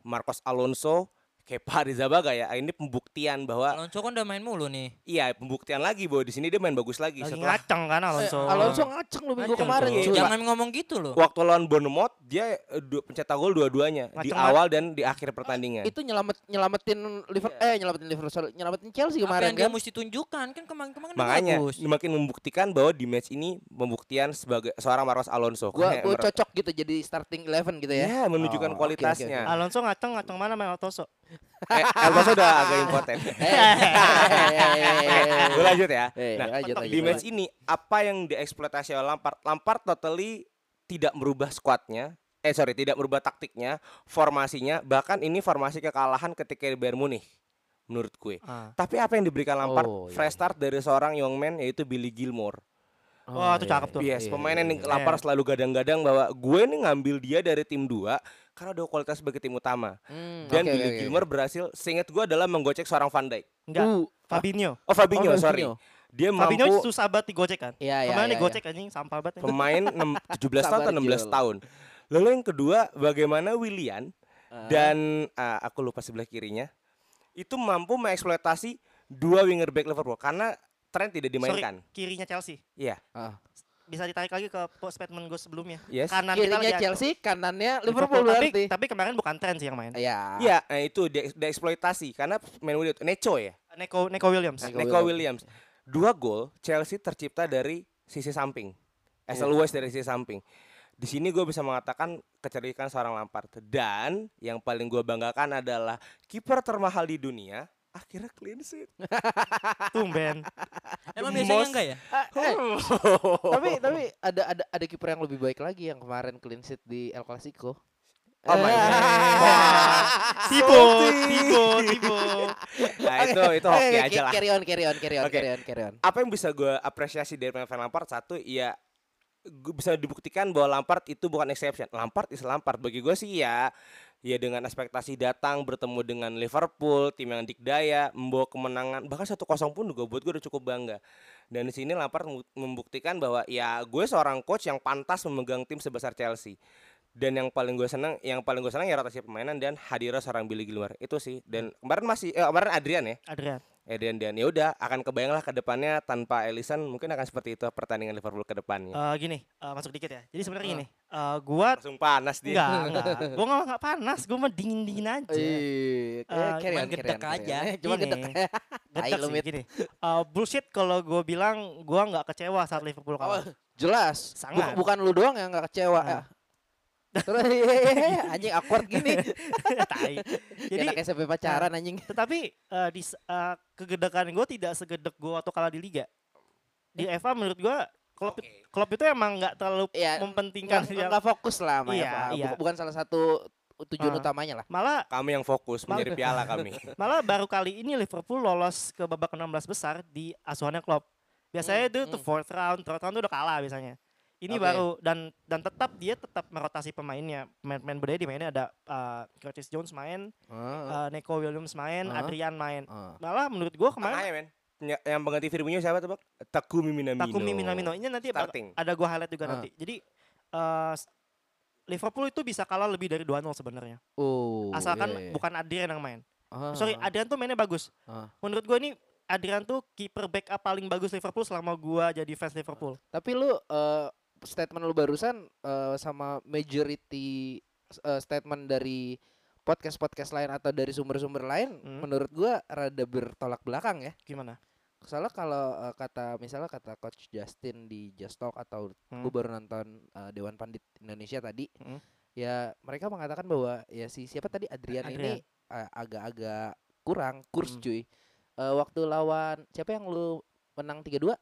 Marcos Alonso, Kepa Arrizabalaga ya. Ini pembuktian bahwa Alonso kan udah main mulu nih. Iya, pembuktian lagi bahwa di sini dia main bagus lagi. Lagi setelah... ngaceng kan Alonso. Eh, Alonso ngaceng lu minggu kemarin. Ya. Jangan ngomong gitu loh. Waktu lawan Bournemouth dia pencetak gol dua-duanya di awal dan di akhir pertandingan. Itu nyelamet nyelamatin Liverpool yeah. eh nyelamatin Liverpool, nyelamatin Chelsea kemarin. Apa yang kan? Dia mesti tunjukkan kan kemarin-kemarin makanya bagus. Makin membuktikan bahwa di match ini pembuktian sebagai seorang Marcos Alonso. Gua, gua cocok gitu jadi starting eleven gitu ya. Iya, yeah, menunjukkan oh, kualitasnya. Okay, okay. Alonso ngaceng ngaceng mana main Alonso? Eh, Alba sudah agak impoten. Gue lanjut ya. Nah, lanjut, di match lanjut. Ini apa yang dieksploitasi oleh Lampard? Lampard totally tidak merubah skuadnya. Eh sorry, tidak merubah taktiknya, formasinya. Bahkan ini formasi kekalahan ketika di Bayern Munich menurut gue. Ah. Tapi apa yang diberikan Lampard? Oh, iya. Fresh start dari seorang young man yaitu Billy Gilmore. Wah, oh, oh, itu iya. cakep tuh. Yes, pemain yang iya. Lampard selalu gadang-gadang bahwa gue nih ngambil dia dari tim dua karena ada kualitas sebagai tim utama. Hmm, dan okay, Billy okay, Gilmore okay. berhasil, seingat gue adalah menggocek seorang Van Dijk. Enggak, uh, Fabinho. Oh Fabinho, oh, sorry. Dia Fabinho mampu... susah banget digocek kan? Iya, iya. Pemain ya, digocek ya. Anjing, sampah banget. Pemain tujuh belas tahun atau enam belas tahun. Lalu yang kedua, bagaimana Willian uh. dan uh, aku lupa sebelah kirinya, itu mampu mengeksploitasi dua wingerback Liverpool. Karena Trent tidak dimainkan. Sorry, kirinya Chelsea? Iya. Yeah. Uh. Bisa ditarik lagi ke statement gue sebelumnya. Yes. Kanan kirinya kita Chelsea, kanannya Liverpool, Liverpool berarti. Tapi, tapi kemarin bukan Trent sih yang main. Iya. Iya, nah itu dieksploitasi karena main Williams. Neco ya? Neco, Neco Williams. Neco, Neco Williams. Williams. Dua gol Chelsea tercipta dari sisi samping. As yeah. always dari sisi samping. Di sini gue bisa mengatakan kecerdikan seorang Lampard. Dan yang paling gue banggakan adalah kiper termahal di dunia. Akhirnya clean sheet. Tumben. Emang biasanya enggak ya? Uh, eh. tapi tapi ada ada ada kiper yang lebih baik lagi yang kemarin clean sheet di El Clasico. Oh my god. Tibo, tibo, tibo. Nah itu itu hoki aja lah. Carry on, carry on, carry on, okay. carry on, carry on. Apa yang bisa gue apresiasi dari pemain Lampard? Satu, ya bisa dibuktikan bahwa Lampard itu bukan exception. Lampard is Lampard. Bagi gue sih ya. Ya dengan ekspektasi datang bertemu dengan Liverpool, tim yang dikdaya, membawa kemenangan, bahkan satu kosong pun juga buat gue udah cukup bangga. Dan di sini Lampard membuktikan bahwa ya gue seorang coach yang pantas memegang tim sebesar Chelsea. Dan yang paling gue senang, yang paling gue senang ya rotasi permainan dan hadirnya seorang Billy Gilmore. Itu sih. Dan kemarin masih eh, kemarin Adrian ya. Adrian. Adrian dan ya udah akan kebayanglah ke depannya tanpa Alisson mungkin akan seperti itu pertandingan Liverpool ke depannya. Uh, gini, uh, masuk dikit ya. Jadi sebenarnya uh. gini, uh, gua langsung panas dia. Enggak, enggak. Gua enggak panas, gua mah dingin-dingin aja. Eh, uh, cuma gedek aja. Cuma gedek. Gedek sih gini. Uh, bullshit kalau gua bilang gua enggak kecewa saat Liverpool kalah. Oh, jelas. Sangat. Bukan lu doang yang enggak kecewa. Uh. Terus anjing awkward gini. Tai. Jadi anak S M P pacaran anjing. Tetapi uh, di uh, kegedekan gue tidak segedek gue waktu kalah di liga. Di F A menurut gue Klopp, okay. Klopp itu emang nggak terlalu ya, mempentingkan nggak fokus lah sama iya, F A. Iya. Bukan salah satu tujuan uh, utamanya lah. Malah kami yang fokus menjadi piala kami. Malah baru kali ini Liverpool lolos ke babak enam belas besar di asuhannya Klopp. Biasanya hmm, itu hmm. the fourth round, third round itu udah kalah biasanya. Ini okay. baru dan dan tetap dia tetap merotasi pemainnya. Pemain-pemain budaya di mainnya ada uh, Curtis Jones main, uh, uh, Neco Williams main, uh, Adrian main. Uh. Malah menurut gue kemarin uh, yang pengganti Firmino siapa tuh, Bang? Takumi Minamino. Takumi Minamino. Ini nanti starting. Ada gue highlight juga uh. nanti. Jadi uh, Liverpool itu bisa kalah lebih dari dua nol sebenarnya. Oh, asalkan yeah. bukan Adrian yang main. Uh. Sorry, Adrian tuh mainnya bagus. Uh. Menurut gue ini Adrian tuh kiper backup paling bagus Liverpool selama gue jadi fans Liverpool. Uh. Tapi lu uh, statement lu barusan uh, sama majority uh, statement dari podcast-podcast lain atau dari sumber-sumber lain hmm. menurut gua rada bertolak belakang ya. Gimana? Soalnya kalau uh, kata misalnya kata Coach Justin di Just Talk atau hmm. gua baru nonton uh, Dewan Pandit Indonesia tadi hmm. ya mereka mengatakan bahwa ya si siapa tadi Adrian, Adrian. ini agak-agak uh, kurang kurs hmm. cuy. Uh, waktu lawan siapa yang lu menang tiga dua?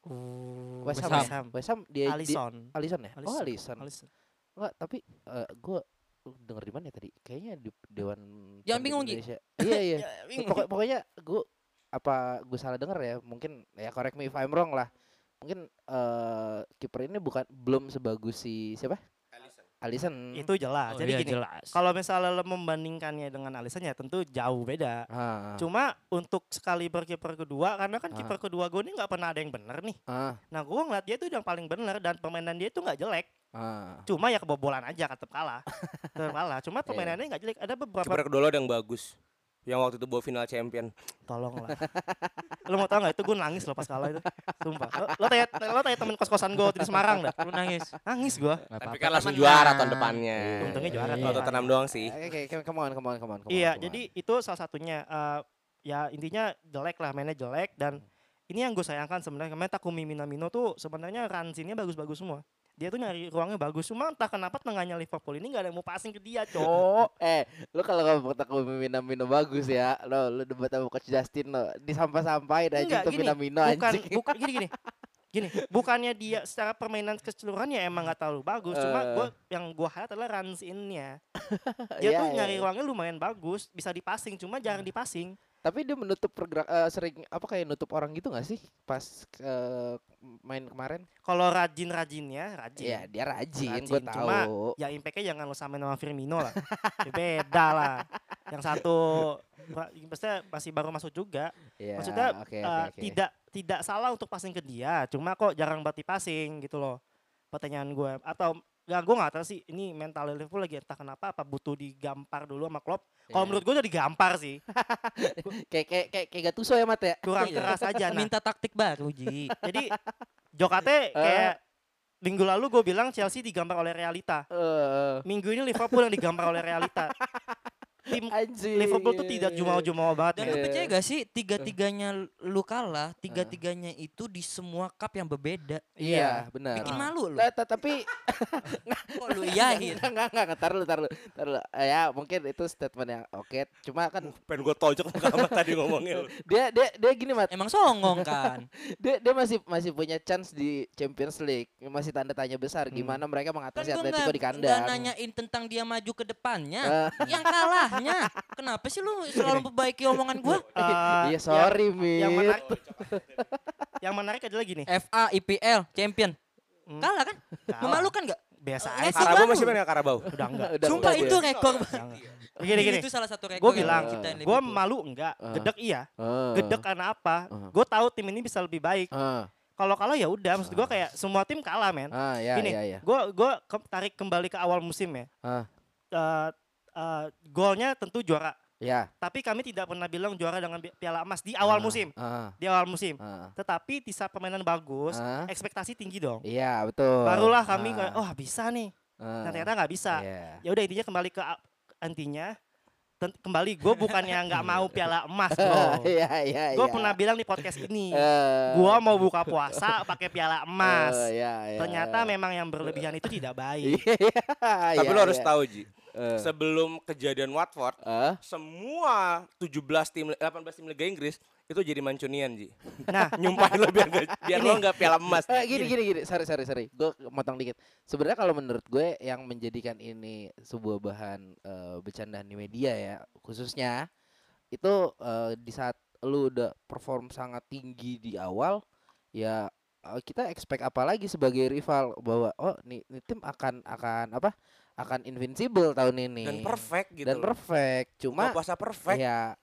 Uh, West Ham, West Ham. West Ham dia Alisson. Di, Alisson ya? Alisson. Oh Alisson. Alisson. Enggak, tapi uh, gue denger di mana ya tadi? Kayaknya di Dewan Jangan bingung Indonesia. Gitu. Iya, iya. Pokok, pokoknya gue apa gue salah denger ya? Mungkin ya correct me if I'm wrong lah. Mungkin uh, kiper ini bukan belum sebagus si siapa? Alisson. Alisson. Itu jelas. Oh, Jadi iya, gini, kalau misalnya membandingkannya dengan Alisson ya tentu jauh beda. Ah, ah. Cuma untuk sekali berkiper kedua karena kan ah. kiper kedua gue ini nggak pernah ada yang benar nih. Ah. Nah gue ngeliat dia itu yang paling benar dan permainan dia itu nggak jelek. Ah. Cuma ya kebobolan aja tetap kalah. Tetap kalah. Cuma permainannya nggak jelek. Ada beberapa kiper kedua yang bagus. Yang waktu itu bawa final champion. Tolonglah. Lo mau tau gak itu gue nangis loh pas kalah itu. Sumpah. Lo tanya, lo tanya temen kos-kosan gue di Semarang dah. Lo nangis. Nangis gue. Tapi kan langsung juara tahun depannya. Untungnya juara. Waktu tenang doang sih. Oke, come on, come on, come on. Iya, jadi itu salah satunya. Ya intinya jelek lah, mainnya jelek. Dan ini yang gue sayangkan sebenarnya. Kemarin Takumi Minamino tuh sebenarnya ransinnya bagus-bagus semua. Dia tuh nyari ruangnya bagus, cuma entah kenapa tengahnya Liverpool ini gak ada yang mau passing ke dia, cok. Eh, lu kalau gak mau takut Minamino bagus ya, lo lu debat sama Coach Justin lo, disampah-sampahin aja itu Minamino anjing. Bukan, gini-gini, gini, bukannya dia secara permainan keseluruhan ya emang gak terlalu bagus, uh. cuma gua, yang gue highlight adalah runs in-nya. Dia yeah, tuh nyari yeah. ruangnya lumayan bagus, bisa dipassing, cuma jarang dipassing. Tapi dia menutup pergerak, uh, sering apa kayak nutup orang gitu gak sih pas uh, main kemarin? Kalau rajin-rajinnya, rajin. Iya dia rajin, rajin. Gue tahu. Cuma ya impact-nya jangan lo samain sama Firmino lah. Beda lah. Yang satu maksudnya masih baru masuk juga. Yeah, maksudnya okay, uh, okay, okay. tidak tidak salah untuk passing ke dia. Cuma kok jarang banget passing gitu loh. Pertanyaan gue. Atau ya gue gak tahu sih ini mental Liverpool lagi entah kenapa apa butuh digampar dulu sama Klopp. Kalau yeah. menurut gue udah digampar sih. Kayak kayak kayak kayak Gattuso ya Mat ya. Kurang keras aja. Nah. Minta taktik baru Ji. Jadi Jokate kayak uh. minggu lalu gue bilang Chelsea digampar oleh realita. Uh. Minggu ini Liverpool yang digampar oleh realita. Tim Anjir. Liverpool tuh tidak jumawa-jumawa banget. Dan lu percaya gak sih tiga-tiganya lu kalah, tiga-tiganya itu di semua cup yang berbeda. Iya, benar. Bikin malu lu. Tapi kok lu iyain? Enggak, enggak, ntar lu, ntar lu. Ya mungkin itu statement yang oke, cuma kan pengen gue tojok sama tadi ngomongnya. Dia dia dia gini Mat. Emang songong kan. Dia dia masih masih punya chance di Champions League. Masih tanda tanya besar gimana mereka mengatasi Atletico di kandang. Enggak nanyain tentang dia maju ke depannya. Yang kalah nya, kenapa sih lu selalu memperbaiki omongan gue? Uh, iya sorry Mir. Yang menarik, yang menarik adalah gini. F A, I P L, Champion. Hmm. Kalah kan? Kalah. Memalukan gak? Biasa aja. Karabau masih main gak Karabau? Udah enggak. Sumpah itu rekor banget. Gini-gini. Itu salah satu rekor. Gue bilang, gue malu enggak, gedek iya. Gedek karena apa? Gue tahu tim ini bisa lebih baik. Kalau kalah ya udah, maksud gue kayak semua tim kalah men. Gini, gue tarik kembali ke awal musim ya. Uh, golnya tentu juara, yeah. tapi kami tidak pernah bilang juara dengan piala emas di awal uh, musim, uh, di awal musim. Uh, Tetapi di saat permainan bagus, uh, ekspektasi tinggi dong. Iya yeah, betul. Barulah kami, uh, oh bisa nih. Uh, nah, ternyata nggak bisa. Yeah. Ya udah intinya kembali ke intinya, kembali gue bukannya nggak mau piala emas bro. yeah, yeah, gue yeah. pernah bilang di podcast ini, uh, gue mau buka puasa pakai piala emas. Uh, yeah, yeah, ternyata yeah. memang yang berlebihan itu tidak baik. yeah, Tapi yeah, lo harus yeah. tahu Ji. Uh. Sebelum kejadian Watford, uh. semua tujuh belas tim, delapan belas tim Liga Inggris itu jadi mancunian Ji. Nah, nyumpahin lo biar, gak, biar lo nggak piala emas. Uh, gini, gini, gini, sorry, sorry, sorry. Gue motong dikit. Sebenarnya kalau menurut gue yang menjadikan ini sebuah bahan uh, bercandaan di media ya, khususnya itu uh, di saat lo udah perform sangat tinggi di awal, ya uh, kita expect apa lagi sebagai rival bahwa oh nih, nih tim akan akan apa? akan invincible tahun ini dan perfect gitu dan perfect cuma puasa perfect ya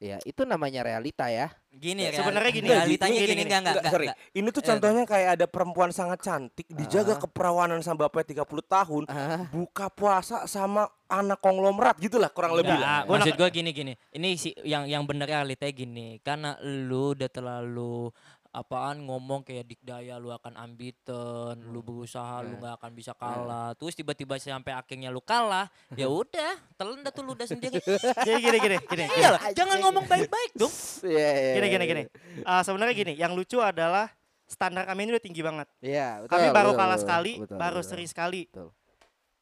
ya itu namanya realita ya gini ya sebenarnya gini realitanya gini enggak enggak sorry ini tuh contohnya kayak ada perempuan sangat cantik dijaga keperawanan sama bapaknya tiga puluh tahun buka puasa sama anak konglomerat gitulah kurang lebih lah maksud gue gini gini ini si yang yang bener realitanya gini karena lu udah terlalu apaan ngomong kayak dikdaya lu akan ambiten, hmm. lu berusaha, hmm. lu nggak akan bisa kalah. Hmm. Terus tiba-tiba sampai akhirnya lu kalah, ya udah, telan dah tuh lu udah sendiri. Jadi gini-gini, gini. Jangan ngomong baik-baik dong. Gini-gini, gini. Uh, Sebenarnya gini, yang lucu adalah standar kami ini udah tinggi banget. Yeah, betul, kami baru betul, kalah betul, sekali, betul, baru seri sekali. Betul.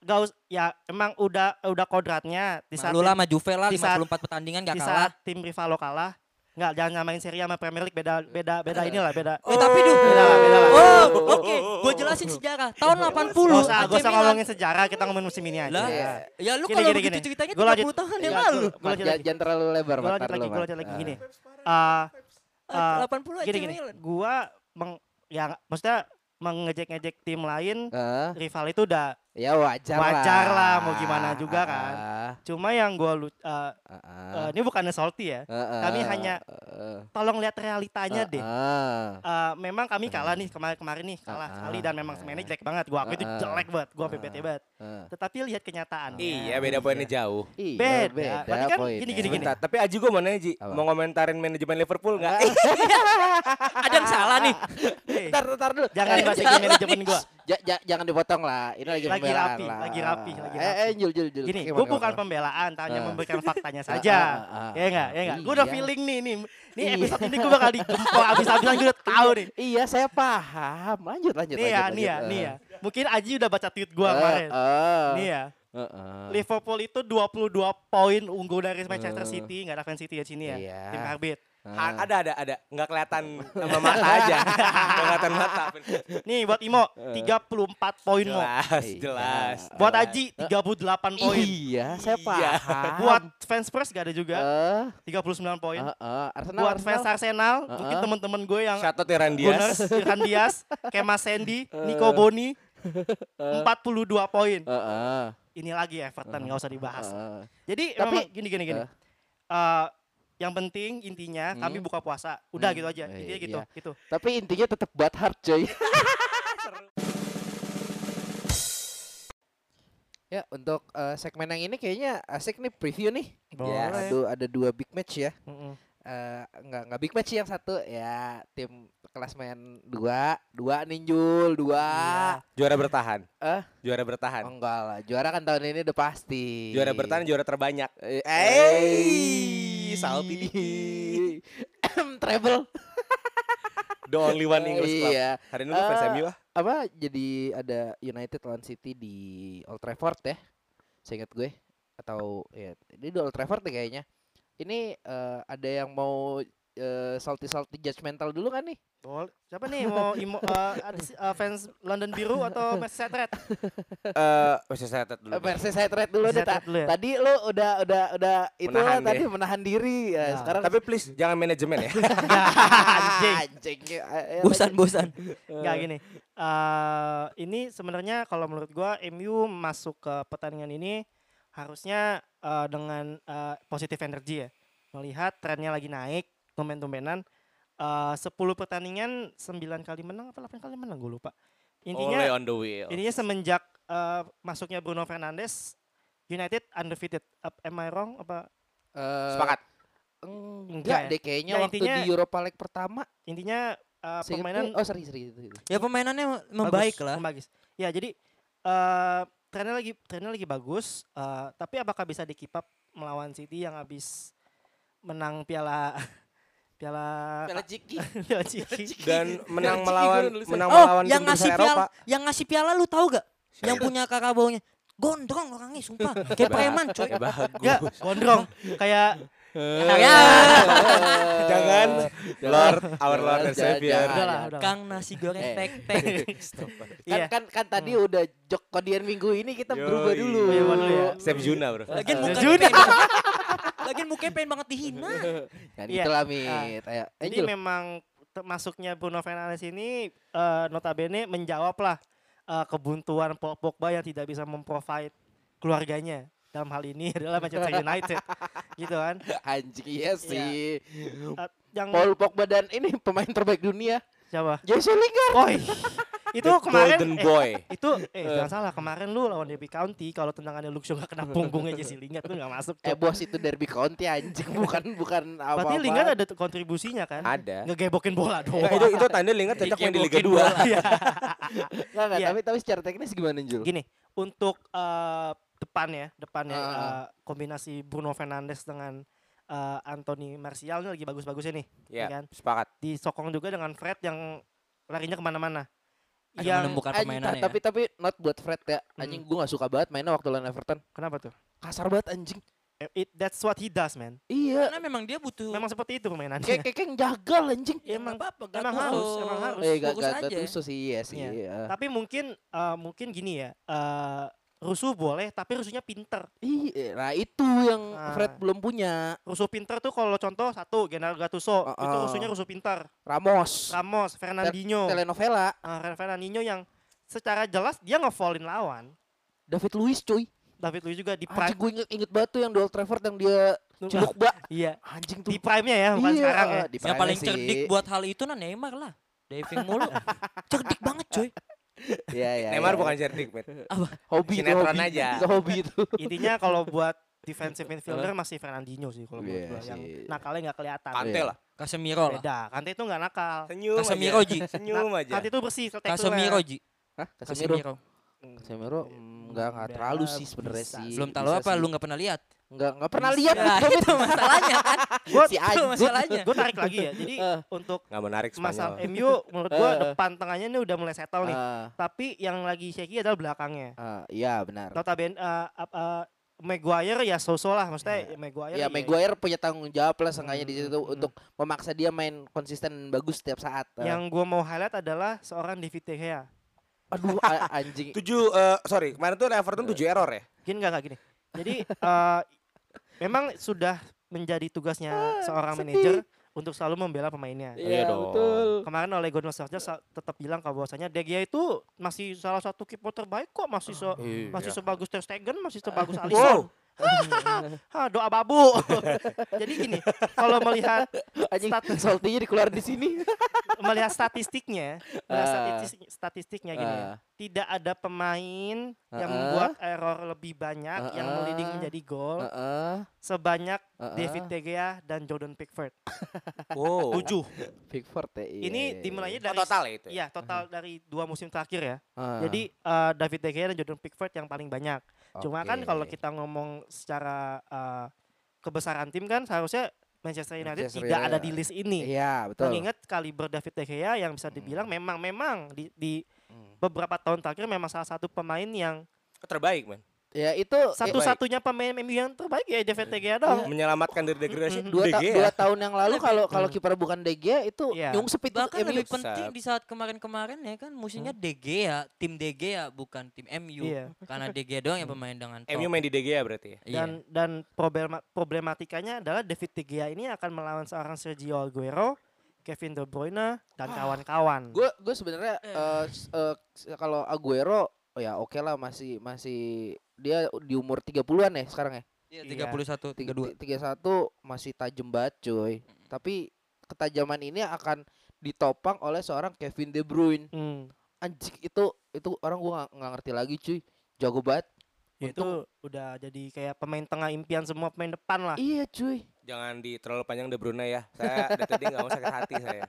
Gak us ya emang udah udah kodratnya. Di saat lu lama Juve lah, lima puluh empat pertandingan gak kalah. Di saat tim rival lo kalah. Enggak, jangan nyamain Serie A sama Premier League, beda beda beda inilah beda. Oh, eh, tapi duh, beda lah, beda lah. Oh, oke. Okay. Gue jelasin sejarah. Tahun delapan puluh. Gak usah, gak usah ngomongin sejarah, kita ngomongin musim ini aja. Lah, ya. ya lu kalau begitu ceritanya tiga puluh tahun yang lalu. Jangan terlalu lebar, Gue lanjut lagi, gue lanjut lagi gini. Eh delapan puluh aja gini. Gua meng ya maksudnya mengejek-ngejek tim lain, rival itu udah Ya wajar, wajar lah. lah mau gimana juga ah, kan. Ah. Cuma yang gue lu, uh, ah, ah. uh, ini bukannya salty ya. Ah, kami ah, hanya ah, tolong lihat realitanya ah, deh. Ah. Uh, memang kami kalah nih kemarin-kemarin nih kalah ah, sekali dan memang semuanya jelek banget. Gue aku ah, itu jelek banget, gue bete ah, banget. Ah, Tetapi lihat kenyataan. Iya beda poinnya jauh. Iya, beda. beda. Berarti kan gini-gini. Gini. Tapi Aji gue mau nanya Ji, apa? Mau komentarin manajemen Liverpool nggak? Ada yang salah nih. Ntar, ntar dulu. Jangan dibahas manajemen gue. Jangan dipotong lah. Ini lagi lagi rapi, lah. lagi rapi, lagi rapi. Eh, eh jul, jul, jul. Gini, gue bukan pembelaan, tanya uh. memberikan faktanya saja. Uh, uh, uh, ya enggak, ya enggak. Gue udah feeling nih, nih, nih iya. episode ini gue bakal digempol abis-abisan gue udah tahu nih. Iya, saya paham. Lanjut, lanjut. Nih ya, nih ya, nih ya. Mungkin Aji udah baca tweet gue uh, kemarin. Uh, nih ya. Uh, uh. Liverpool itu dua puluh dua poin unggul dari Manchester uh. City, nggak ada fan City ya sini ya, iya. tim karbit. Ha, ada ada ada nggak kelihatan sama mata aja nggak kelihatan mata nih buat Imo tiga puluh empat poin Mo jelas buat Aji tiga puluh delapan poin iya saya paham buat fans Spurs gak ada juga tiga puluh sembilan poin uh, uh. Arsenal, buat fans Arsenal uh, uh. mungkin teman-teman gue yang Shato Tiran Dias Tiran Dias Kema Sandy uh. Nico Boni uh. empat puluh dua poin uh, uh. ini lagi Everton nggak uh. usah dibahas uh. jadi tapi gini gini gini uh. Uh, yang penting intinya hmm. kami buka puasa. Udah hmm. gitu aja. Intinya eh, gitu, iya. gitu. Tapi intinya tetap bad heart coy. Ya untuk uh, segmen yang ini kayaknya asik nih preview nih. Ya, aduh, ada dua big match ya. Mm-mm. Uh, enggak enggak big match sih yang satu ya tim kelasmen dua dua ninjul dua iya. juara bertahan eh juara bertahan oh, enggak lah juara kan tahun ini udah pasti juara bertahan juara terbanyak eh hey. salty treble the only one English club iya. hari ini uh, fans M U ah apa jadi ada United lawan City di Old Trafford ya seingat gue atau ya ini di Old Trafford deh kayaknya. Ini uh, ada yang mau uh, salty-salty judgmental dulu kan nih? Boleh. Siapa nih mau imo, uh, uh, fans London Biru atau Merseyside Red? Eh, Merseyside Red dulu. Merseyside Red dulu deh. Ta- ya. Tadi lu udah udah udah itu menahan tadi deh. menahan diri. Ya, nah. Sekarang tapi please jangan manajemen ya. Anjing. Bosan-bosan. Enggak gini. Uh, ini sebenarnya kalau menurut gua M U masuk ke pertandingan ini harusnya uh, dengan uh, positif energi ya. Melihat trennya lagi naik, tumben-tumbenan. Uh, sepuluh pertandingan, sembilan kali menang apa delapan kali menang gue lupa. Intinya on the wheel. Intinya semenjak uh, masuknya Bruno Fernandes, United undefeated. Am I wrong apa? Uh, Sepakat. Enggak ya? Deh kayaknya ya, waktu intinya, di Europa League pertama. Intinya uh, pemainan oh seri seri ya pemainannya membaik bagus, lah. Bagus. Ya jadi uh, trennya lagi trennya lagi bagus, uh, tapi apakah bisa di-keep up melawan City yang habis menang piala piala piala Jiki, piala Jiki. dan menang piala melawan menang oh, melawan tim besar Eropa. Yang ngasih piala lu tahu gak? Yang punya Carabao-nya. Gondrong orangnya sumpah, kayak preman coy. Ya bagus. Gondrong kayak jangan Lord our Lord and Savior Kang nasi goreng tek tek kan kan kan tadi udah jok kodian minggu ini kita berubah dulu Sep Juna bro lagian mukanya lagian mukanya pengen banget dihina kan itulah Mit jadi memang masuknya Bruno Fernandes ini notabene menjawab lah kebuntuan Paul Pogba yang tidak bisa memprovide keluarganya. Dalam hal ini adalah Manchester United, gitu kan? Anjir iya sih. Ya. Uh, yang Paul Pogba dan ini pemain terbaik dunia. Siapa? Jesse Lingard. Oh, itu the kemarin. Golden Boy. Eh, itu eh uh. jangan salah kemarin lu lawan Derby County kalau tendangannya Luke Shaw nggak kena punggungnya Jesse Lingard tuh nggak masuk. Tuh. Eh bos itu Derby County anjing bukan bukan apa-apa. Berarti Lingard ada kontribusinya kan? Ada. Ngegebokin bola doang. Nah, itu itu tanda Lingard cocok main di Liga dua. Iya. Enggak enggak tapi tapi secara teknis gimana Jul? Gini, untuk uh, depannya, depannya uh, uh, kombinasi Bruno Fernandes dengan uh, Anthony Martial ini lagi bagus-bagusnya nih, yeah, ya kan? Sepakat. Disokong juga dengan Fred yang larinya kemana-mana. Aduh, yang menemukan permainannya. Tapi tapi not buat Fred ya, anjing hmm. gue nggak suka banget mainnya waktu lawan Everton. Kenapa tuh? Kasar banget anjing. It, that's what he does man. Iya. Karena memang dia butuh. Memang seperti itu permainannya. Kayak kayak yang jagal anjing. Ya, emang apa? Emang harus, emang harus. Eh, gak, gak, gak terus sih, iya sih. Yeah. Uh. Tapi mungkin uh, mungkin gini ya. Uh, Rusuh boleh, tapi rusuhnya pinter. Iya, nah itu yang nah, Fred belum punya. Rusuh pinter tuh kalau contoh satu, Gennaro Gattuso. Uh, uh. Itu rusuhnya rusuh pinter. Ramos. Ramos, Fernandinho. Telenovela. Uh, Fernandinho yang secara jelas dia nge-foulin lawan. David Luiz cuy. David Luiz juga di prime. Anjing, gue inget, inget banget tuh yang Old Trafford yang dia ciluk bak. Iya. Anjing tuh. Di prime-nya ya, bukan iya, sekarang ya. Yang paling cerdik buat hal itu nah Neymar lah. Diving mulu. Cerdik banget cuy. Iya, iya. Neymar ya. Bukan cerdik, Bet. Apa? Hobi sinetron hobi, aja. Hobi itu. Intinya kalau buat defensive midfielder masih Fernandinho sih kalau yeah, buat gue yang nakalnya enggak kelihatan. Kante lah. Casemiro lah. Beda, Kante itu enggak nakal. Senyum Casemiro aja. Senyum aja. Kante itu bersih tek-tek. Casemiro Ji. Hah? Casemiro. Casemiro enggak enggak terlalu sih sebenarnya sih. Belum tahu apa lu enggak pernah lihat. Enggak enggak pernah lihat itu masalahnya kan. Gua si masalahnya. Gua tarik lagi ya. Jadi untuk enggak menarik masalah M U menurut gua depan tengahnya ini udah mulai settle nih. Tapi yang lagi shaky adalah belakangnya. Iya benar. Notabene Maguire ya so-so lah, maksudnya ya. Maguire ya, ya Maguire ya. Punya tanggung jawab lah seenggaknya hmm. di situ hmm. untuk memaksa dia main konsisten dan bagus setiap saat. Yang gue mau highlight adalah seorang David de Gea. Aduh anjing. Tujuh, uh, sorry kemarin tuh Everton tujuh error ya? Gini gak, gak gini. Jadi uh, memang sudah menjadi tugasnya ah, seorang manajer untuk selalu membela pemainnya. Iya ya, betul. Kemarin Ole Gunnar Solskjaer tetap bilang kalau bahwasanya De Gea itu masih salah satu kiper terbaik kok, masih se oh, iya. masih sebagus Ter Stegen, masih sebagus Alisson. Wow. Doa babu. Jadi gini, kalau melihat status saltinya dikeluarin di sini, melihat statistiknya, uh, melihat statistik, statistiknya gini, uh, tidak ada pemain uh, yang membuat error lebih banyak uh, yang leading menjadi gol uh, uh, sebanyak uh, David De Gea dan Jordan Pickford. Wow. Tujuh. Pickford ya. Iya, ini dimulainya dari oh, total ya itu. Ya total uh-huh. dari dua musim terakhir ya. Uh. Jadi uh, David De Gea dan Jordan Pickford yang paling banyak. Cuma okay. kan kalau kita ngomong secara uh, kebesaran tim kan seharusnya Manchester United Manchester tidak United. Ada di list ini. Iya, betul. Mengingat kaliber David De Gea yang bisa dibilang hmm. memang memang di, di hmm. beberapa tahun terakhir memang salah satu pemain yang terbaik, man. Ya itu satu-satunya pemain M U yang terbaik ya David De Gea dong. Menyelamatkan dari degradasi. Dua, ta dua tahun yang lalu kalau kalau kiper bukan De Gea itu yeah. nyung sepit. Bahkan M U lebih penting di saat kemarin-kemarin ya kan musuhnya hmm. De Gea, tim De Gea bukan tim M U. Yeah. Karena De Gea doang yang pemain dengan top. M U main di De Gea berarti ya. Dan yeah. dan problema problematikanya adalah David De Gea ini akan melawan seorang Sergio Aguero, Kevin De Bruyne dan kawan-kawan. Gue gue sebenarnya uh, uh, kalau Aguero oh ya oke okay lah masih masih dia di umur tiga puluhan ya sekarang ya. Iya, tiga puluh satu, tiga puluh dua. tiga puluh satu masih tajam banget cuy. Mm. Tapi ketajaman ini akan ditopang oleh seorang Kevin De Bruyne. Mm. Anjing itu itu orang gua nggak ngerti lagi cuy. Jago banget. Ya, itu udah jadi kayak pemain tengah impian semua pemain depan lah. Iya cuy. Jangan di terlalu panjang De Bruyne ya. Saya dari tadi nggak mau sakit hati saya.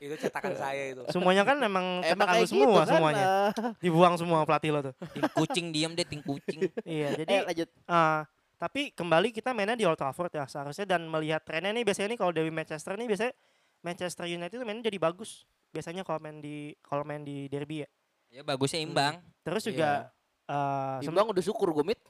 Itu cetakan saya itu. Semuanya kan emang cetakan semua gitu, semuanya. Kan? Dibuang semua pelatih lo tuh. Tim kucing diam deh, tim kucing. Iya jadi. Eh, lanjut. Uh, tapi kembali kita mainnya di Old Trafford ya seharusnya dan melihat trennya nih biasanya nih kalau dari Manchester nih biasanya Manchester United itu mainnya jadi bagus. Biasanya kalau main di kalau main di derby ya. Ya bagusnya imbang. Hmm. Terus juga. Yeah. Uh, Imbang udah syukur gue mit.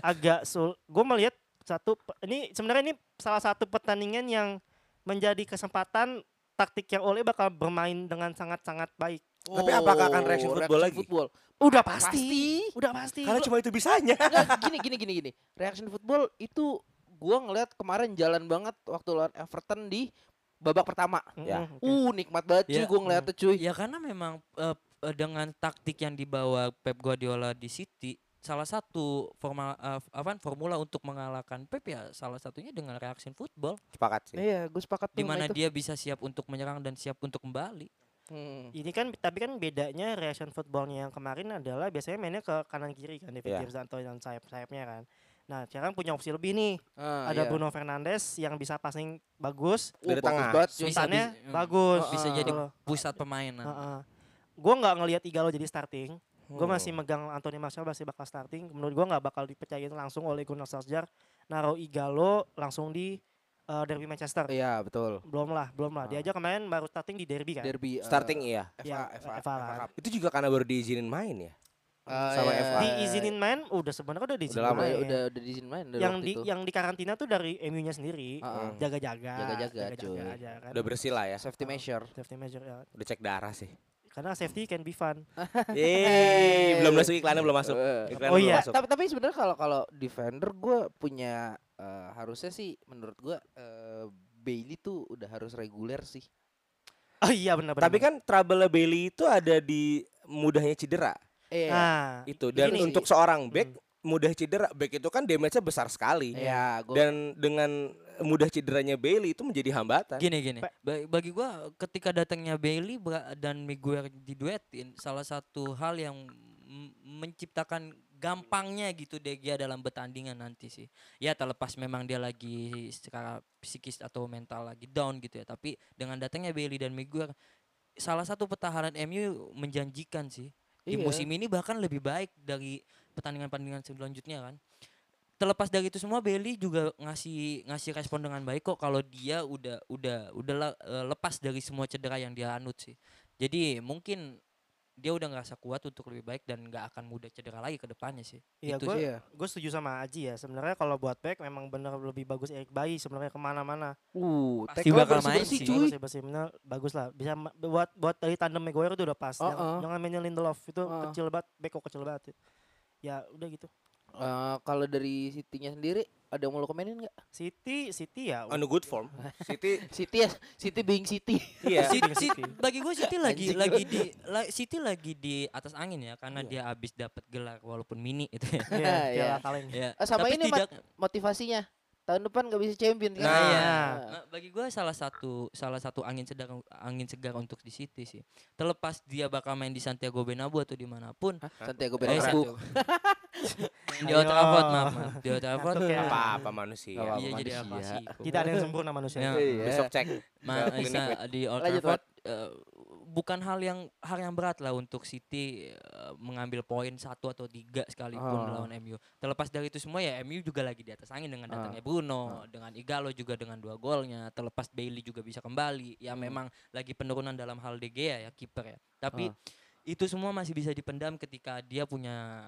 Agak sul, gue melihat satu ini sebenarnya ini salah satu pertandingan yang menjadi kesempatan taktik yang Ole bakal bermain dengan sangat-sangat baik. Oh, tapi apakah akan reaction football lagi? Football. Udah pasti, pasti. udah pasti. Karena cuma itu bisanya. Nggak, gini gini gini gini. Reaction football itu gue ngeliat kemarin jalan banget waktu lawan Everton di babak pertama. Mm-hmm. Ya. Okay. Uh nikmat banget cuy yeah. gue ngeliat tuh cuy. Ya karena memang. Uh, dengan taktik yang dibawa Pep Guardiola di City, salah satu formal, uh, apa, formula untuk mengalahkan Pep ya salah satunya dengan reaction football. Sepakat sih. Iya, gue sepakat. Dimana dia bisa siap untuk menyerang dan siap untuk kembali. Hmm. Ini kan, tapi kan bedanya reaction footballnya yang kemarin adalah biasanya mainnya ke kanan kiri kan, David James yeah. atau yang sayap sayapnya kan. Nah sekarang punya opsi lebih nih, uh, ada iya. Bruno Fernandes yang bisa passing bagus, uh, dari tengah, suntannya bagus, bisa jadi pusat permainan. Uh, uh. Gue nggak ngelihat Ighalo jadi starting. Gue masih megang Anthony Martial masih bakal starting. Menurut gue nggak bakal dipercayain langsung oleh Gunnar Solskjaer naro Ighalo langsung di uh, derby Manchester. Iya betul. Belum lah, belum lah. Dia aja kemarin baru starting di derby kan. Derby uh, starting iya. F A, F A, F A, F A, F A. Itu juga karena baru diizinin main ya. Uh, sama iya. F A. Diizinin main udah sebenarnya udah diizinin. Udah lama ya. Udah udah diizinin main. Yang di itu. yang di karantina tuh dari M U-nya sendiri. Jaga-jaga. Jaga-jaga cuy. Udah bersih lah ya. Safety measure. Safety measure ya. Udah cek darah sih. Karena safety can be fun. Yeay, belum masuk iklannya belum masuk. Iklannya oh belum iya. Masuk. Tapi tapi sebenarnya kalau kalau defender gue punya uh, harusnya sih menurut gue uh, Bailly tuh udah harus reguler sih. Oh iya benar-benar. Tapi kan trouble Bailly itu ada di mudahnya cedera. Iya. Nah, itu dan begini, untuk seorang back hmm. mudah cedera. Back itu kan damage-nya besar sekali. Iya, gua... Dan dengan mudah cederanya Bailly itu menjadi hambatan. Gini gini. Bagi gua ketika datangnya Bailly dan Miguel diduetin, salah satu hal yang menciptakan gampangnya gitu De Gea dalam bertandingan nanti sih. Ya terlepas memang dia lagi secara psikis atau mental lagi down gitu ya. Tapi dengan datangnya Bailly dan Miguel, salah satu pertahanan M U menjanjikan sih. Di iya. musim ini bahkan lebih baik dari pertandingan-pertandingan selanjutnya kan. Terlepas dari itu semua, Bailly juga ngasih ngasih respon dengan baik kok kalau dia udah udah udah lepas dari semua cedera yang dia anut sih. Jadi mungkin dia udah ngerasa kuat untuk lebih baik dan nggak akan mudah cedera lagi ke depannya sih. Iya, gue ya. gue setuju sama Aji ya. Sebenarnya kalau buat back memang benar lebih bagus Eric Bailly sebenarnya kemana-mana. Uh, pasti bakal main sih. Bagus, bagus, benar, bagus lah. Bisa buat buat dari tandem Maguire itu udah pas. Uh-uh. Jangan, jangan mainin Lindelof itu uh. kecil banget, back kok kecil banget. Ya udah gitu. Uh, kalau dari City-nya sendiri ada yang mau lo komenin nggak? City, City ya. On a good form. City, City ya, City being City. Iya. Yeah. City, bagi gue City lagi, lagi di, la, City lagi di atas angin ya, karena yeah. dia abis dapat gelar walaupun mini itu. Ya. Yeah, yeah. Kaleng. Yeah. Oh, sama tapi ini tidak, motivasinya tahun depan nggak bisa champion. Nah, nah, ya. Nah, bagi gue salah satu, salah satu angin segar, angin segar untuk di City sih. Terlepas dia bakal main di Santiago Bernabéu atau dimanapun. Hah? Santiago Bernabéu. Di Old Trafford, maaf, maaf. Di Old Trafford apa-apa manusia. Apa iya, jadi apa sih? Tidak ada yang sempurna manusia. Ya, iya. Besok cek. Ma- Isa, di Old Trafford uh, bukan hal yang hal yang berat lah untuk City uh, mengambil poin satu atau tiga sekalipun oh. lawan M U. Terlepas dari itu semua ya M U juga lagi di atas angin dengan datangnya oh. Bruno, oh. dengan Ighalo juga dengan dua golnya. Terlepas Bailly juga bisa kembali. Ya hmm. memang lagi penurunan dalam hal De Gea ya, kiper ya. Tapi oh. itu semua masih bisa dipendam ketika dia punya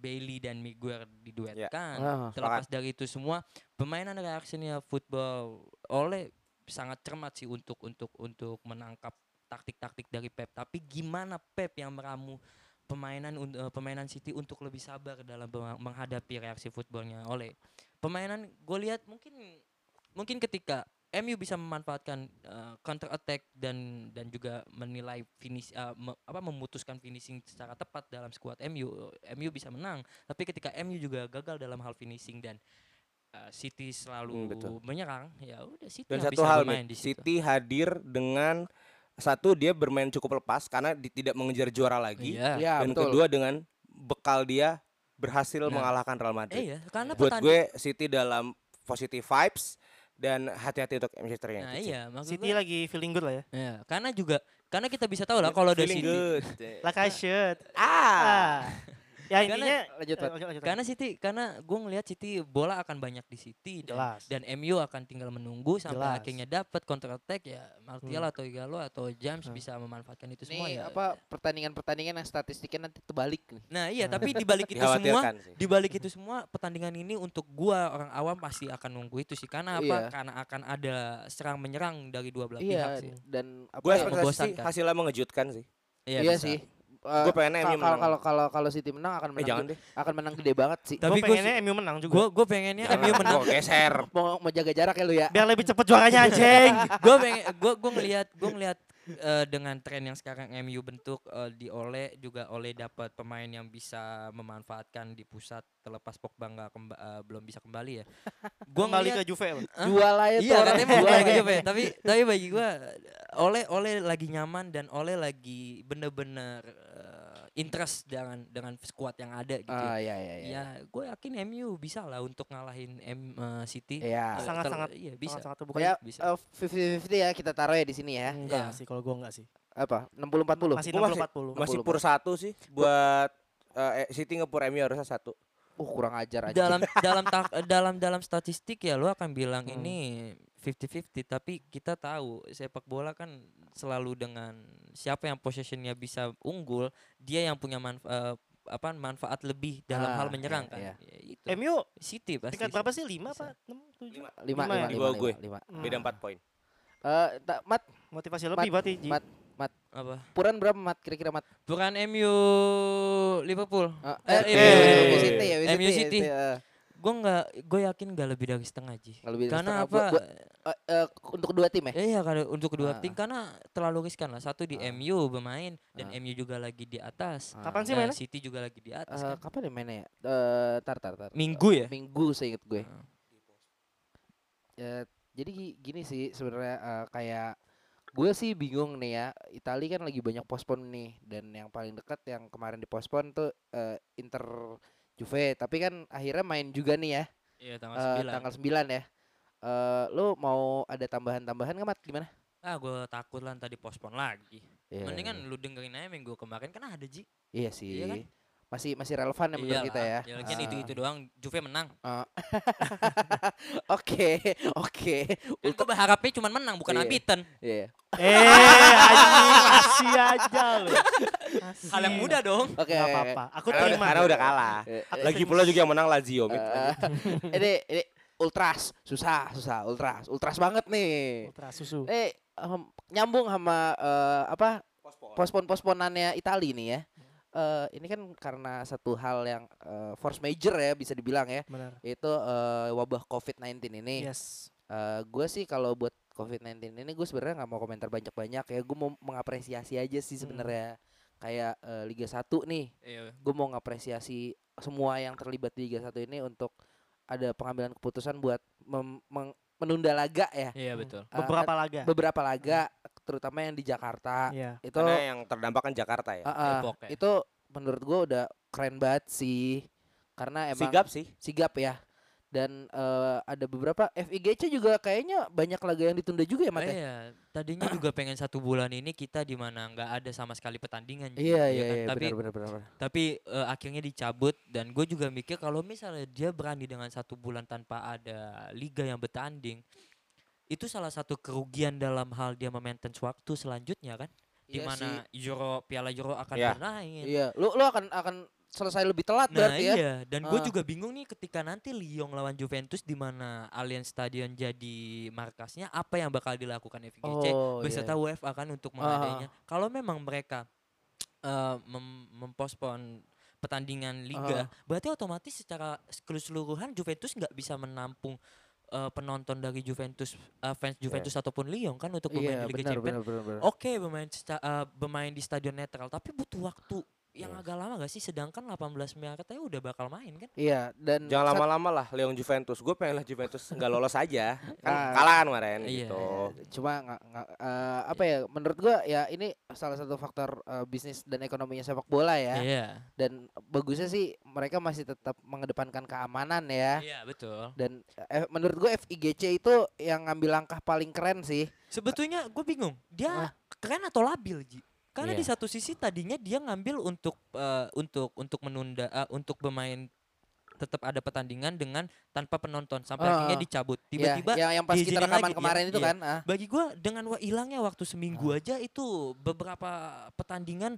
Bailly dan Miguel diduetkan. Yeah. Uh, Terlepas right. dari itu semua, permainan reaksinya football oleh sangat cermat sih untuk untuk untuk menangkap taktik-taktik dari Pep. Tapi gimana Pep yang meramu pemainan uh, pemainan City untuk lebih sabar dalam menghadapi reaksi footballnya oleh pemainan. Gue lihat mungkin mungkin ketika M U bisa memanfaatkan uh, counter attack dan dan juga menilai finish uh, me, apa memutuskan finishing secara tepat dalam skuad M U, M U bisa menang. Tapi ketika M U juga gagal dalam hal finishing dan uh, City selalu hmm, menyerang, ya udah City dan satu hal nih, City hadir dengan satu dia bermain cukup lepas karena di, tidak mengejar juara lagi yeah. Yeah, dan betul. Kedua dengan bekal dia berhasil nah. mengalahkan Real Madrid. Eh, ya, karena buat gue City dalam positive vibes. Dan hati-hati untuk Manchester United. Nah, iya, City gue, lagi feeling good lah ya. Iya, karena juga karena kita bisa tahu lah kalau ada City. Good. Like I should. Ah. Ya intinya karena, lanjut, lanjut, lanjut. Karena City, karena gue ngelihat City bola akan banyak di City dan, dan M U akan tinggal menunggu sampai akhirnya dapat counter attack ya Martial hmm. atau Ighalo atau James hmm. bisa memanfaatkan itu semua nih, ya. Apa pertandingan-pertandingan yang statistiknya nanti terbalik. Nah, iya tapi di balik itu semua, di balik itu semua pertandingan ini untuk gua orang awam pasti akan nunggu itu sih. Karena apa? Iya. Karena akan ada serang menyerang dari dua belah iya, pihak sih. Dan apa yang membosankan. Hasilnya mengejutkan sih. Iya, iya sih. Uh, gue pengennya M U menang. Kalau kalau kalau City menang akan menang, eh, jangan deh. akan menang gede banget sih. Tapi gue pengennya M U menang juga. Gue gue pengennya M U menang. Gue geser. Mau, mau jaga jarak ya lu ya. Biar lebih cepet juaranya anjing. Gue pengen gue gue ngelihat gue ngelihat uh, dengan tren yang sekarang M U bentuk uh, di Ole juga Ole dapat pemain yang bisa memanfaatkan di pusat terlepas Pogba nggak kemba- uh, belum bisa kembali ya. Gue ngelihat ke Juve. Uh, Jual aja tuh. Iya katanya mau balik ke Juve. Tapi tapi bagi gue Ole Ole lagi nyaman dan Ole lagi bener-bener interest dengan dengan skuad yang ada gitu. Uh, ya, ya, ya. Ya gue yakin M U bisa lah untuk ngalahin M uh, City. Ya. Sangat-sangat iya, bisa. Sangat terbuka ya, bisa. Uh, fifty-fifty ya kita taruh ya di sini ya. Enggak ya. Sih kalau gue enggak sih. Apa? enam puluh empat puluh Masih enam puluh empat puluh Masih pur satu sih buat uh, City ngepur M U harusnya satu. Uh kurang ajar aja. Dalam dalam ta- dalam dalam statistik ya lo akan bilang hmm. ini fifty-fifty tapi kita tahu sepak bola kan selalu dengan siapa yang possession-nya bisa unggul dia yang punya manfa- uh, apa manfaat lebih dalam ah, hal menyerang iya, kan. Iya. Ya, itu. M U City pasti. Tingkat berapa sih? lima apa enam tujuh lima di bawah gue. lima Beda empat poin. Eh tak Mat motivasi lebih berarti. Mat Mat apa? Puran berapa Mat kira-kira Mat? Puran M U Liverpool. Eh M U City ya. M U City. Gue nggak, gue yakin nggak lebih dari setengah sih. Karena setengah. apa? Buat, buat, uh, uh, untuk kedua tim ya? Iya, kalau untuk kedua ah. tim karena terlalu riskan lah. Satu di ah. M U bermain dan ah. M U juga lagi di atas. Ah. Kapan sih mainnya? City juga lagi di atas. Uh, kan? Kapan ya mainnya? Uh, tar tar tar. Minggu ya? Minggu seinget gue. Ah. Uh, jadi gini sih sebenarnya uh, kayak gue sih bingung nih ya. Italia kan lagi banyak postpone nih, dan yang paling dekat yang kemarin dipospon tuh uh, Inter Juve, tapi kan akhirnya main juga nih ya. Iya, tanggal uh, sembilan. Tanggal sembilan ya. Uh, lu mau ada tambahan-tambahan nggak, Mat? Gimana? Ah, gue takut lah tadi postpone lagi. Yeah. Mendingan lu dengerin aja minggu kemarin kan ada Ji. Iya sih. Iya kan? Masih masih relevan yang menurut kita ya. Iya, lagian uh. itu-itu doang Juve menang. Oke, oke. Gue berharapnya cuma menang bukan yeah. habitan. Iya. Yeah. Eh, anjing masih aja lu. Hal yang mudah dong. Oke, okay. apa-apa. Aku karena terima. Karena udah kalah. Lagi pula juga yang menang Lazio. Uh, ini ini ultras, susah, susah, ultras. Ultras banget nih. Ultras susu. Eh, um, nyambung sama uh, apa? Pospon-posponannya Italia nih ya. Uh, ini kan karena satu hal yang uh, force major ya bisa dibilang ya. Benar. Itu uh, wabah covid sembilan belas ini. Yes. Uh, gue sih kalau buat covid sembilan belas ini gue sebenarnya nggak mau komentar banyak-banyak ya. Gue mau mengapresiasi aja sih sebenarnya. Hmm. Kayak uh, Liga satu nih. Iya. Gue mau ngapresiasi semua yang terlibat di Liga satu ini untuk ada pengambilan keputusan buat mem- meng- menunda laga ya. Iya betul. Uh, beberapa laga. Beberapa laga. Hmm. Terutama yang di Jakarta, yeah. itu karena yang terdampak kan Jakarta ya. Uh, uh, itu menurut gue udah keren banget sih, karena emang sigap sih, sigap ya. Dan uh, ada beberapa F I G C juga kayaknya banyak laga yang ditunda juga ya, Mat. Iya, tadinya juga pengen satu bulan ini kita di mana nggak ada sama sekali pertandingan. Iya, iya, iya. Tapi, benar, benar, benar. tapi uh, akhirnya dicabut, dan gue juga mikir kalau misalnya dia berani dengan satu bulan tanpa ada liga yang bertanding. Itu salah satu kerugian dalam hal dia memaintain waktu selanjutnya kan, di mana iya Euro, Piala Euro akan yeah. bermain. Iya, lu lu akan akan selesai lebih telat nah berarti iya. ya. Nah, iya, dan uh. gue juga bingung nih ketika nanti Lyon lawan Juventus di mana Allianz Stadion jadi markasnya, apa yang bakal dilakukan F I G C oh, beserta yeah. UEFA kan untuk mengadainya. Uh. Kalau memang mereka uh, mem- mempospon pertandingan liga, uh. berarti otomatis secara keseluruhan Juventus nggak bisa menampung Uh, penonton dari Juventus, uh, fans Juventus yeah. ataupun Lyon kan untuk bermain yeah, di Liga Champions. Oke, okay, bermain sta- uh, bermain di stadion netral, tapi butuh waktu yang yeah. agak lama gak sih? Sedangkan delapan belas Maret aja udah bakal main kan? Iya, yeah, dan jangan saat... lama-lama lah Lyon Juventus. Gue pengen lah Juventus nggak lolos aja, kan nah, kalah kemarin yeah. gitu. Cuma nggak uh, apa ya? Menurut gue ya ini salah satu faktor uh, bisnis dan ekonominya sepak bola ya. Yeah. Dan bagusnya sih mereka masih tetap mengedepankan keamanan ya. Iya, betul. Dan eh, menurut gue F I G C itu yang ngambil langkah paling keren sih. Sebetulnya gue bingung, dia ah. keren atau labil, Ji? Karena yeah. di satu sisi tadinya dia ngambil untuk uh, untuk untuk menunda uh, untuk bermain tetap ada pertandingan dengan tanpa penonton sampai uh, akhirnya dicabut. Tiba-tiba yeah, yang pas kita rekaman kemarin ya, itu yeah. kan. Uh. Bagi gue dengan hilangnya waktu seminggu uh. aja itu beberapa pertandingan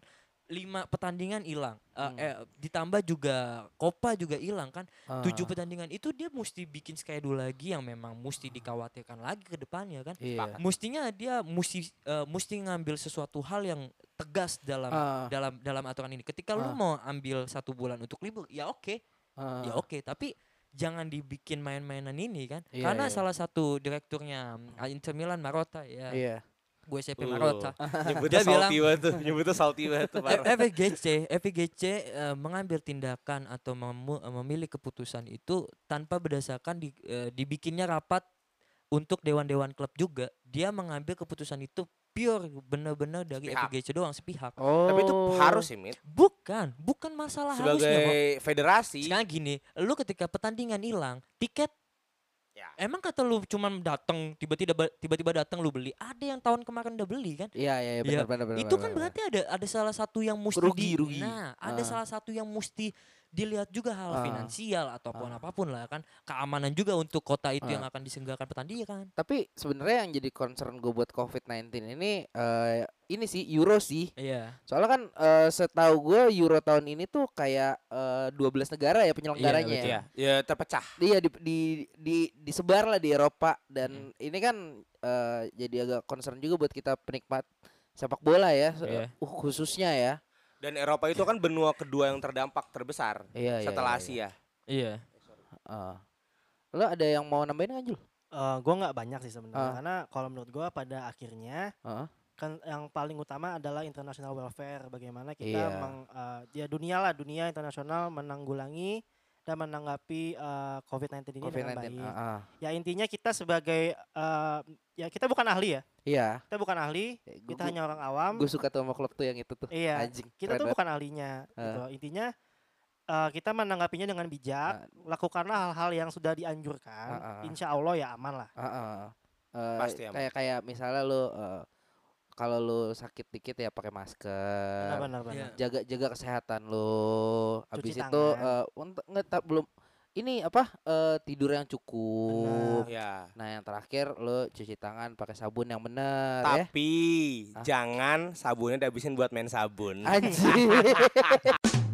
lima pertandingan hilang, uh, hmm. eh, ditambah juga Copa juga hilang kan, uh. tujuh pertandingan itu dia mesti bikin schedule lagi yang memang mesti dikhawatirkan lagi ke depannya kan, yeah. mestinya dia mesti uh, mesti ngambil sesuatu hal yang tegas dalam uh. dalam dalam aturan ini. Ketika uh. lu mau ambil satu bulan untuk libur, ya oke, okay. uh. ya oke, okay. tapi jangan dibikin main-mainan ini kan, yeah, karena yeah. salah satu direkturnya Inter Milan Marotta ya. Yeah. Gue S P Marotta. Nyebutnya salty banget tuh. Nyebutnya salty banget tuh. F I G C uh, mengambil tindakan atau memu- memilih keputusan itu tanpa berdasarkan di, uh, dibikinnya rapat untuk dewan-dewan klub juga. Dia mengambil keputusan itu pure benar-benar dari F I G C doang sepihak. Oh. Tapi itu harus sih, Mit. Bukan, bukan masalah sebagai harusnya. Sebagai federasi. Sekarang gini, lu ketika pertandingan hilang, tiket ya. Emang kata lu cuma datang tiba-tiba tiba-tiba datang lu beli, ada yang tahun kemarin udah beli kan? Iya iya ya, benar, ya. benar benar. Itu kan benar, berarti ada ada salah satu yang mesti rugi, di, rugi. Nah, ada uh. salah satu yang mesti dilihat juga hal uh. finansial ataupun uh. apapun lah kan, keamanan juga untuk kota itu uh. yang akan disenggarakan pertandingan. Tapi sebenarnya yang jadi concern gue buat covid sembilan belas ini uh, ini sih Euro sih. Iya. Soalnya kan uh, setahu gue Euro tahun ini tuh kayak uh, dua belas negara ya penyelenggaranya. Iya, ya. Ya terpecah. Iya di, di di disebar lah di Eropa, dan hmm. ini kan uh, jadi agak concern juga buat kita penikmat sepak bola ya, yeah. uh, khususnya ya. Dan Eropa itu kan benua kedua yang terdampak terbesar iya, setelah iya, iya. Asia. Iya. Uh. Lo ada yang mau nambahin Anjul? Uh, gue nggak banyak sih sebenarnya, uh. karena kalau menurut gue pada akhirnya uh. kan yang paling utama adalah international welfare, bagaimana kita yeah. meng, uh, ya dunia lah dunia internasional menanggulangi dan menanggapi uh, covid sembilan belas ini COVID sembilan belas dengan baik. Uh, uh. Ya intinya kita sebagai uh, ya kita bukan ahli ya. Iya. Kita bukan ahli, gua, kita gua, hanya orang awam. Gue suka tuh sama Klopp tuh yang itu tuh. Iya. Anjing, kita tuh bukan ahlinya. Uh. Gitu. Intinya. Uh, kita menanggapinya dengan bijak, uh, lakukanlah hal-hal yang sudah dianjurkan, uh, uh, insya Allah ya aman lah. Uh, uh, uh, Pasti aman. Kayak kayak misalnya lu uh, kalau lu sakit dikit ya pakai masker, benar, benar, benar. jaga jaga kesehatan lu. Habis itu uh, untuk nggak belum ini apa uh, tidur yang cukup. Ya. Nah yang terakhir lu cuci tangan pakai sabun yang benar. Tapi ya. jangan sabunnya dihabisin buat main sabun. Anjir.